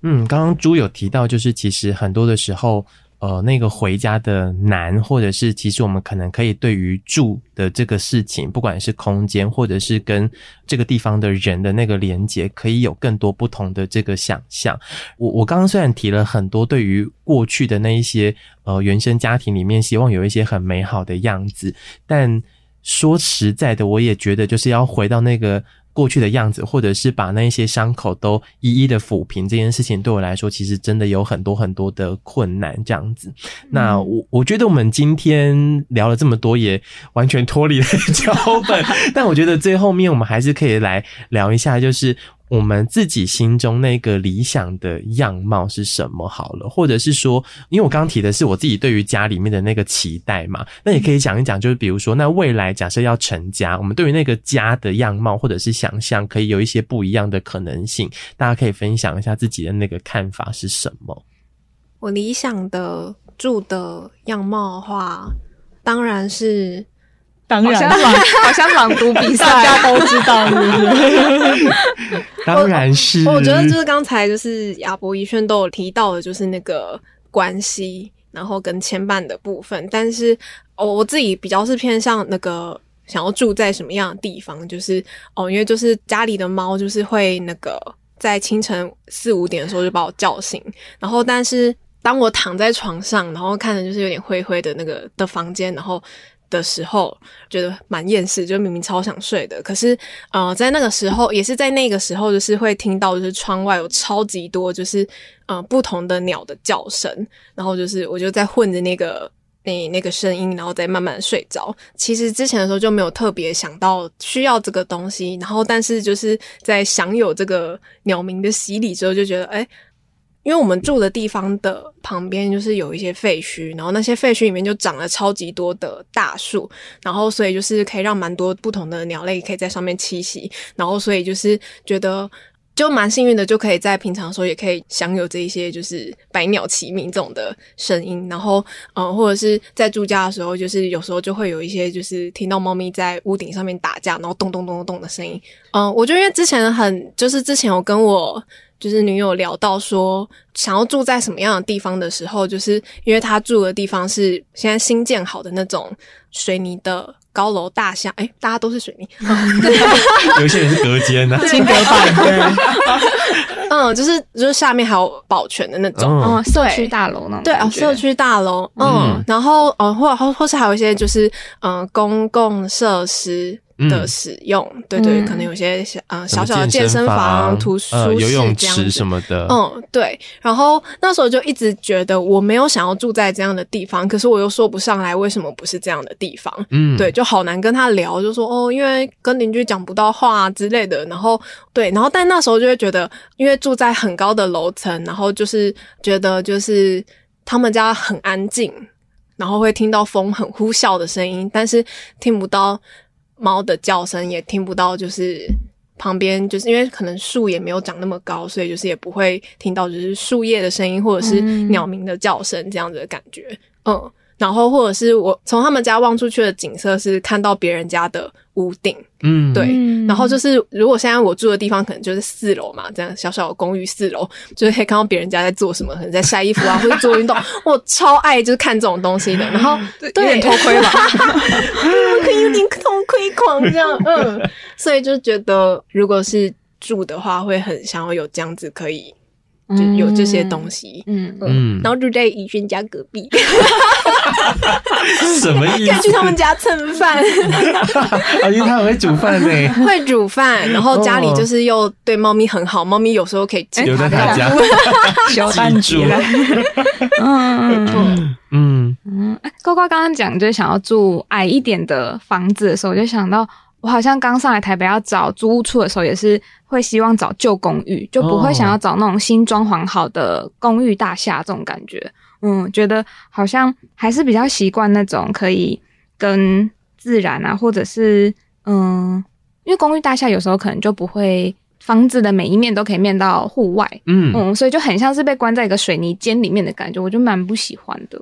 刚刚朱有提到就是其实很多的时候那个回家的难，或者是其实我们可能可以对于住的这个事情，不管是空间或者是跟这个地方的人的那个连结，可以有更多不同的这个想象。我刚刚虽然提了很多对于过去的那一些原生家庭里面希望有一些很美好的样子，但说实在的，我也觉得就是要回到那个过去的样子，或者是把那些伤口都一一的抚平，这件事情对我来说其实真的有很多很多的困难这样子。那我觉得我们今天聊了这么多也完全脱离了脚本，但我觉得最后面我们还是可以来聊一下就是我们自己心中那个理想的样貌是什么好了，或者是说因为我刚刚提的是我自己对于家里面的那个期待嘛，那也可以讲一讲就是比如说那未来假设要成家，我们对于那个家的样貌或者是想象可以有一些不一样的可能性，大家可以分享一下自己的那个看法是什么。我理想的住的样貌的话，当然好像朗读比赛，大家都知道是不是？当然是。我觉得就是刚才就是亚伯、怡萱都有提到的，就是那个关系。然后跟牵绊的部分。但是我自己比较是偏向那个想要住在什么样的地方，就是因为就是家里的猫就是会那个在清晨4、5点的时候就把我叫醒，然后但是当我躺在床上，然后看着就是有点灰灰的那个的房间，然后的时候觉得蛮厌世，就明明超想睡的，可是在那个时候也是在那个时候就是会听到就是窗外有超级多就是不同的鸟的叫声，然后就是我就在混着那个声音，然后再慢慢睡着。其实之前的时候就没有特别想到需要这个东西，然后但是就是在享有这个鸟鸣的洗礼之后就觉得因为我们住的地方的旁边就是有一些废墟，然后那些废墟里面就长了超级多的大树，然后所以就是可以让蛮多不同的鸟类可以在上面栖息，然后所以就是觉得就蛮幸运的，就可以在平常的时候也可以享有这一些就是百鸟齐鸣这种的声音，然后或者是在住家的时候，就是有时候就会有一些就是听到猫咪在屋顶上面打架，然后咚咚咚咚咚的声音。我就因为之前之前我跟我就是女友聊到说想要住在什么样的地方的时候，就是因为她住的地方是现在新建好的那种水泥的高楼大厦，大家都是水泥有一些人是隔间啊，轻隔板对就是下面还有保全的那种社区大楼那种，对社区大楼然后或是还有一些就是公共设施的使用，对对，可能有些小小的健身房、图书室、游泳池什么的，对。然后那时候就一直觉得我没有想要住在这样的地方，可是我又说不上来为什么不是这样的地方，对，就好难跟他聊，就说因为跟邻居讲不到话啊之类的。然后对，然后但那时候就会觉得，因为住在很高的楼层，然后就是觉得就是他们家很安静，然后会听到风很呼啸的声音，但是听不到猫的叫声，也听不到就是旁边就是因为可能树也没有长那么高，所以就是也不会听到就是树叶的声音或者是鸟鸣的叫声这样子的感觉。然后或者是我从他们家望出去的景色是看到别人家的屋顶，对。然后就是如果现在我住的地方可能就是4楼嘛，这样小小的公寓4楼，就是可以看到别人家在做什么，可能在晒衣服啊或者做运动我超爱就是看这种东西的，然后有点偷窥吧有点偷窥狂这样所以就觉得如果是住的话会很想要有这样子可以就有这些东西，然后住在怡轩家隔壁什么意思？可以去他们家蹭饭因为他很会煮饭耶会煮饭，然后家里就是又对猫咪很好，猫咪有时候可以留在他家小蛋煮呱呱刚刚讲就想要住矮一点的房子的时候，我就想到我好像刚上来台北要找租屋处的时候，也是会希望找旧公寓，就不会想要找那种新装潢好的公寓大厦这种感觉。觉得好像还是比较习惯那种可以跟自然啊，或者是因为公寓大厦有时候可能就不会房子的每一面都可以面到户外，所以就很像是被关在一个水泥间里面的感觉，我就蛮不喜欢的。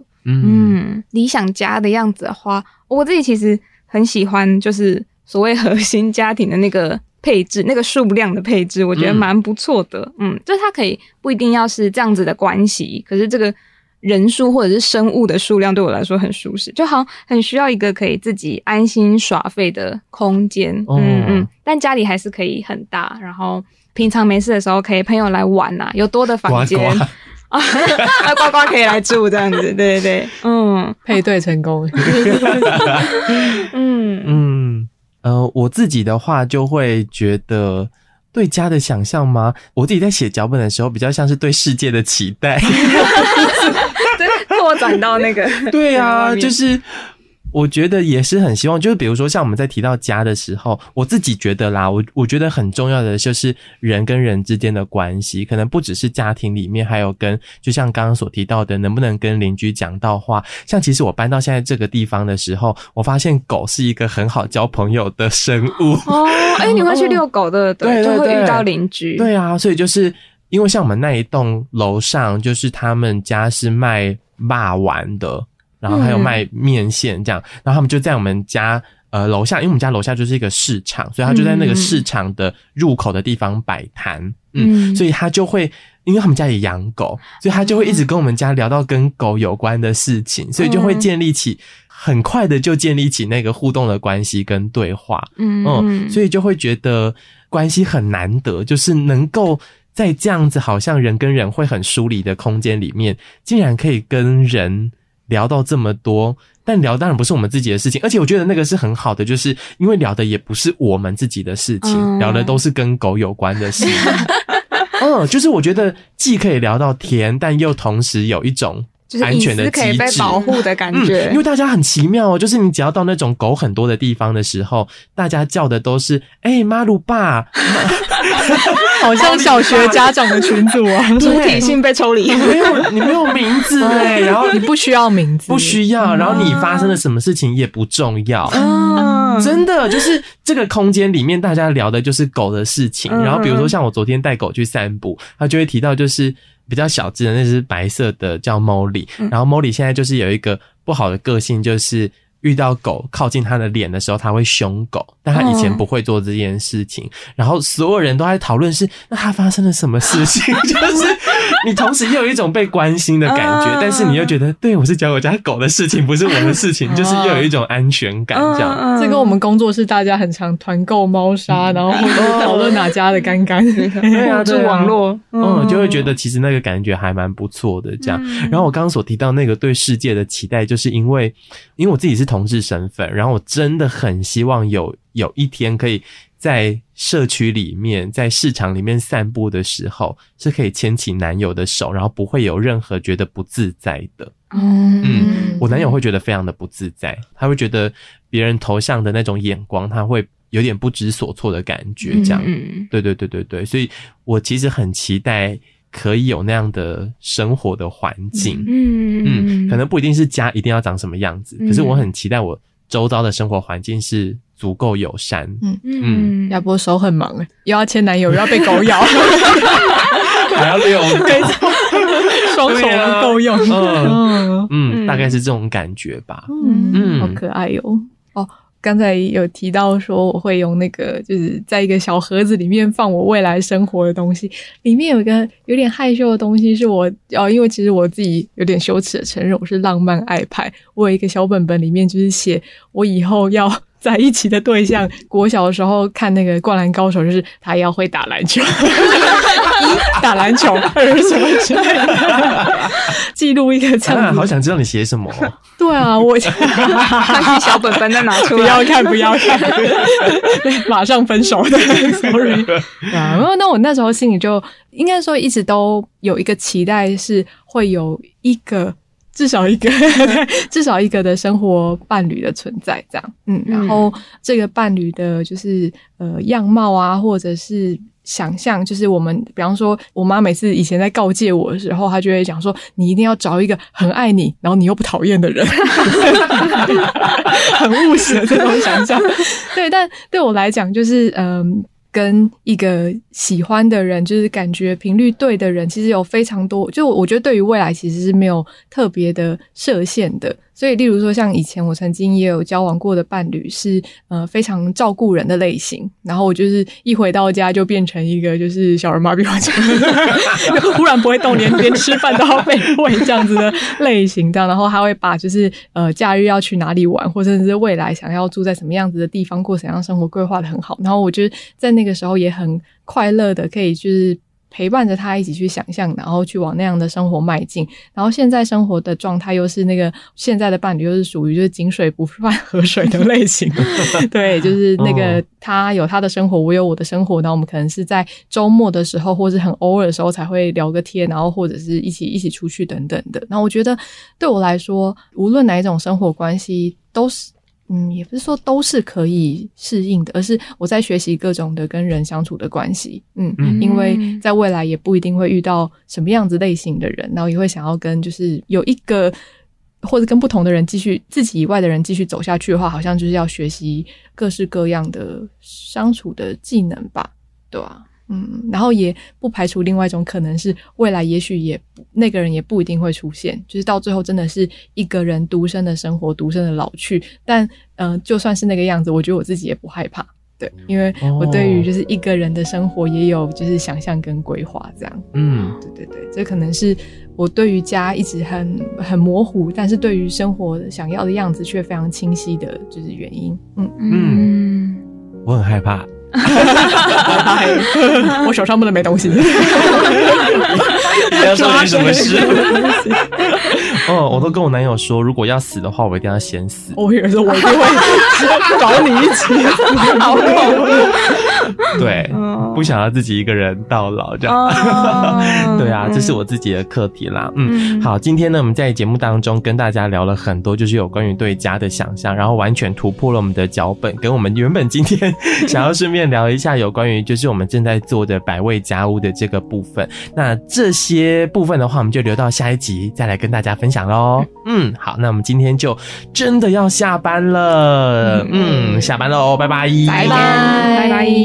理想家的样子的话，我自己其实很喜欢就是所谓核心家庭的那个配置，那个数量的配置我觉得蛮不错的。就是它可以不一定要是这样子的关系，可是这个人数或者是生物的数量对我来说很舒适，就好像很需要一个可以自己安心耍废的空间。但家里还是可以很大，然后平常没事的时候可以朋友来玩啊，有多的房间呱呱可以来住这样子，对对对，配对成功我自己的话就会觉得对家的想象吗？我自己在写脚本的时候比较像是对世界的期待对，扩展到那个对啊，就是我觉得也是很希望，就是比如说像我们在提到家的时候，我自己觉得啦，我觉得很重要的就是人跟人之间的关系，可能不只是家庭里面，还有跟就像刚刚所提到的能不能跟邻居讲到话。像其实我搬到现在这个地方的时候，我发现狗是一个很好交朋友的生物你会去遛狗的对，就会遇到邻居。对啊，所以就是因为像我们那一栋楼上就是他们家是卖肉丸的，然后还有卖面线这样，然后他们就在我们家楼下，因为我们家楼下就是一个市场，所以他就在那个市场的入口的地方摆摊，所以他就会因为他们家也养狗，所以他就会一直跟我们家聊到跟狗有关的事情，所以就会建立起很快的就建立起那个互动的关系跟对话。嗯，所以就会觉得关系很难得，就是能够在这样子好像人跟人会很疏离的空间里面，竟然可以跟人聊到这么多，但聊当然不是我们自己的事情，而且我觉得那个是很好的，就是因为聊的也不是我们自己的事情，聊的都是跟狗有关的事。嗯，就是我觉得既可以聊到天，但又同时有一种安全的机制，就是隐私可以被保护的感觉。因为大家很奇妙哦，就是你只要到那种狗很多的地方的时候，大家叫的都是欸妈鲁爸，好像小学家长的群组啊，主体性被抽离，你没有名字欸，然后你不需要名字，不需要，然后你发生了什么事情也不重要。真的就是这个空间里面大家聊的就是狗的事情，然后比如说像我昨天带狗去散步，他就会提到就是比较小只的那只白色的叫 Molly， 然后 Molly 现在就是有一个不好的个性，就是遇到狗靠近他的脸的时候他会凶狗，但他以前不会做这件事情，然后所有人都在讨论是那他发生了什么事情，就是你同时又有一种被关心的感觉，但是你又觉得对我是讲我家狗的事情不是我的事情，就是又有一种安全感这样。这跟我们工作室大家很常团购猫砂，然后会讨论哪家的干干，对啊，就网络就会觉得其实那个感觉还蛮不错的这样。然后我刚刚所提到那个对世界的期待，就是因为我自己是同志身份，然后我真的很希望有一天可以在社区里面在市场里面散步的时候是可以牵起男友的手，然后不会有任何觉得不自在的。我男友会觉得非常的不自在，他会觉得别人投向的那种眼光他会有点不知所措的感觉这样。对，所以我其实很期待可以有那样的生活的环境。可能不一定是家一定要长什么样子，可是我很期待我周遭的生活环境是足够友善。亚伯手很忙，又要牵男友又要被狗咬，还要遛狗，双手不够用。大概是这种感觉吧。好可爱哟。哦，刚才有提到说我会用那个就是在一个小盒子里面放我未来生活的东西，里面有一个有点害羞的东西是我因为其实我自己有点羞耻的承认我是浪漫爱派，我有一个小本本里面就是写我以后要在一起的对象，国小的时候看那个灌篮高手就是他要会打篮球打篮球什么之类的，记录一个这样。好想知道你写什么。对啊，我看起小本本再拿出来，不要看马上分手的 sorry。 那我那时候心里就应该说一直都有一个期待，是会有一个至少一个的生活伴侣的存在这样。然后这个伴侣的就是样貌啊，或者是想象，就是我们比方说我妈每次以前在告诫我的时候，她就会讲说你一定要找一个很爱你然后你又不讨厌的人很务实的这种想象。对，但对我来讲就是跟一个喜欢的人，就是感觉频率对的人，其实有非常多，就我觉得对于未来其实是没有特别的设限的。所以例如说像以前我曾经也有交往过的伴侣是非常照顾人的类型，然后我就是一回到家就变成一个就是小人麻痹患者忽然不会动，连吃饭都要被喂这样子的类型这样。然后他会把就是假日要去哪里玩，或甚至是未来想要住在什么样子的地方，过什么样生活规划的很好，然后我觉得在那个时候也很快乐的可以就是陪伴着他一起去想象，然后去往那样的生活迈进。然后现在生活的状态又是那个现在的伴侣又是属于就是井水不犯河水的类型对，就是那个他有他的生活，我有我的生活，然后我们可能是在周末的时候或是很偶尔的时候才会聊个天，然后或者是一起出去等等的。然后我觉得对我来说无论哪一种生活关系都是也不是说都是可以适应的，而是我在学习各种的跟人相处的关系。因为在未来也不一定会遇到什么样子类型的人，然后也会想要跟就是有一个或者跟不同的人继续自己以外的人继续走下去的话，好像就是要学习各式各样的相处的技能吧。对啊，然后也不排除另外一种可能是未来也许也那个人也不一定会出现，就是到最后真的是一个人独身的生活，独身的老去，但就算是那个样子，我觉得我自己也不害怕。对，因为我对于就是一个人的生活也有就是想象跟规划这样。嗯，对对对，这可能是我对于家一直很模糊，但是对于生活想要的样子却非常清晰的就是原因。嗯嗯，我很害怕。我手上不能没东西。不要说没什么事。哦，我都跟我男友说，如果要死的话，我一定要先死。我以为是我就会找你一起好痛。对，不想要自己一个人到老这样。对啊，这是我自己的课题啦。嗯，好，今天呢，我们在节目当中跟大家聊了很多，就是有关于对家的想象，然后完全突破了我们的脚本，跟我们原本今天想要顺便聊一下有关于就是我们正在做的百味家屋的这个部分。那这些部分的话，我们就留到下一集再来跟大家分享咯。嗯，好，那我们今天就真的要下班了。嗯，下班咯，拜拜，拜拜，拜拜。